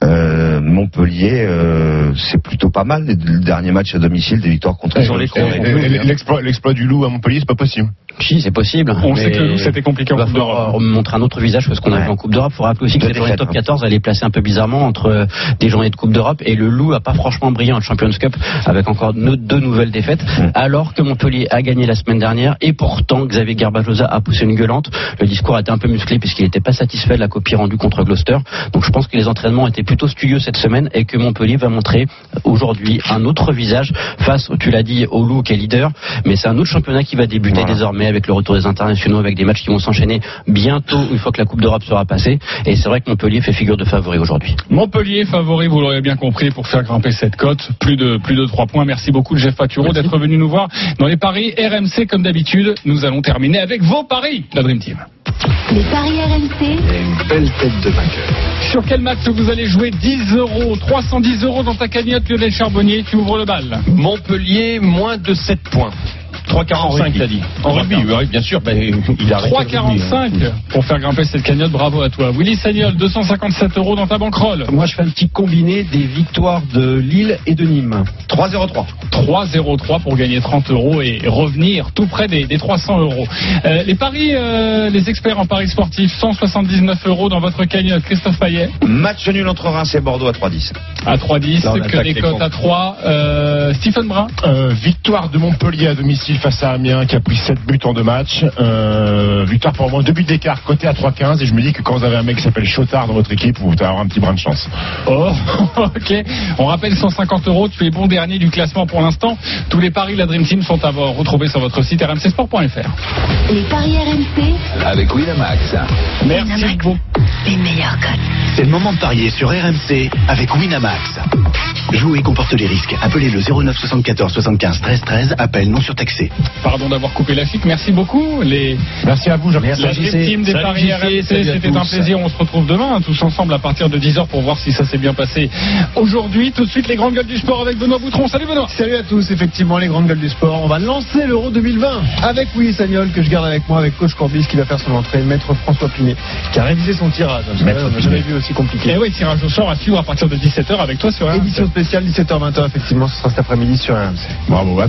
Euh, Montpellier, euh, c'est plutôt pas mal. Le dernier match à domicile, des victoires contre les ouais, l'exploit, l'exploit du Loup à Montpellier, c'est pas possible. Si, c'est possible. On sait que le Loup, c'était compliqué en Coupe d'Europe. On montre un autre visage parce qu'on ouais. a vu en Coupe d'Europe. Il faut rappeler aussi que cette journée top quatorze, elle est placée un peu bizarrement entre des journées de Coupe d'Europe et le Loup a pas franchement brillé en Champions Cup avec encore deux nouvelles défaites. Hum. Alors que Montpellier a gagné la semaine dernière et pourtant Xavier Garbajosa a poussé une gueulante. Le discours a été un peu musclé puisqu'il n'était pas satisfait de la copie rendue contre Gloucester. Donc je pense que les entraînements étaient plutôt studieux cette semaine et que Montpellier va montrer aujourd'hui un autre visage face, tu l'as dit, au Loup qui est leader. Mais c'est un autre championnat qui va débuter voilà. désormais avec le retour des internationaux, avec des matchs qui vont s'enchaîner bientôt une fois que la Coupe d'Europe sera passée. Et c'est vrai que Montpellier fait figure de favori aujourd'hui. Montpellier favori, vous l'aurez bien compris, pour faire grimper cette cote. Plus de, plus de trois points. Merci beaucoup Jeff Faturo d'être venu nous voir dans les paris R M C comme d'habitude. Nous allons terminer avec vos paris, la Dream Team. Les paris R M C. Et une belle tête de vainqueur. Sur quel match vous allez jouer dix euros, trois cent dix euros dans ta cagnotte, Lionel Charbonnier, tu ouvres le bal. Montpellier, moins de sept points. trois virgule quarante-cinq, t'as dit. En rugby, oui, bien sûr. Ben, trois virgule quarante-cinq pour faire grimper cette cagnotte, bravo à toi. Willy Sagnol, deux cent cinquante-sept euros dans ta banquerolle. Moi, je fais un petit combiné des victoires de Lille et de Nîmes. trois virgule zéro trois. trois virgule zéro trois pour gagner trente euros et revenir tout près des, des trois cents euros. Euh, les paris, euh, les experts en paris sportifs, cent soixante-dix-neuf euros dans votre cagnotte. Christophe Payet. Match nul entre Reims et Bordeaux à trois dix. À trois dix, que des cotes à trois. Euh, Stéphane Brun. Euh, victoire de Montpellier à domicile face à Amiens qui a pris sept buts en deux matchs, euh, victoire pour moi, deux buts d'écart, côté à trois quinze, et je me dis que quand vous avez un mec qui s'appelle Chotard dans votre équipe, vous allez avoir un petit brin de chance. Oh, ok. On rappelle cent cinquante euros, tu es bon dernier du classement pour l'instant. Tous les paris de la Dream Team sont à retrouver sur votre site r m c sport point f r. Les paris R M C avec Winamax. Merci beaucoup. Les meilleurs codes. C'est le moment de parier sur R M C avec Winamax. Jouer comporte les risques. Appelez le zéro neuf soixante-quatorze soixante-quinze treize treize. Appel non surtaxé. Pardon d'avoir coupé la chic. Merci beaucoup. Les... Merci à vous. Merci la team des paris R M C. C'était un plaisir. On se retrouve demain tous ensemble à partir de dix heures pour voir si ça s'est bien passé aujourd'hui. Tout de suite les grandes gueules du sport avec Benoît Boutron. Salut Benoît. Salut à tous. Effectivement les grandes gueules du sport. On va lancer l'Euro deux mille vingt avec Willy Sagnol que je garde avec moi, avec coach Corbis qui va faire son entrée, maître François Pinet qui a révisé son tirage. J'avais jamais vu aussi compliqué. Et oui, tirage au sort à suivre à partir de dix-sept heures avec toi sur R M C. Spécial dix-sept heures vingt, effectivement, ce sera cet après-midi sur R M C. Bravo.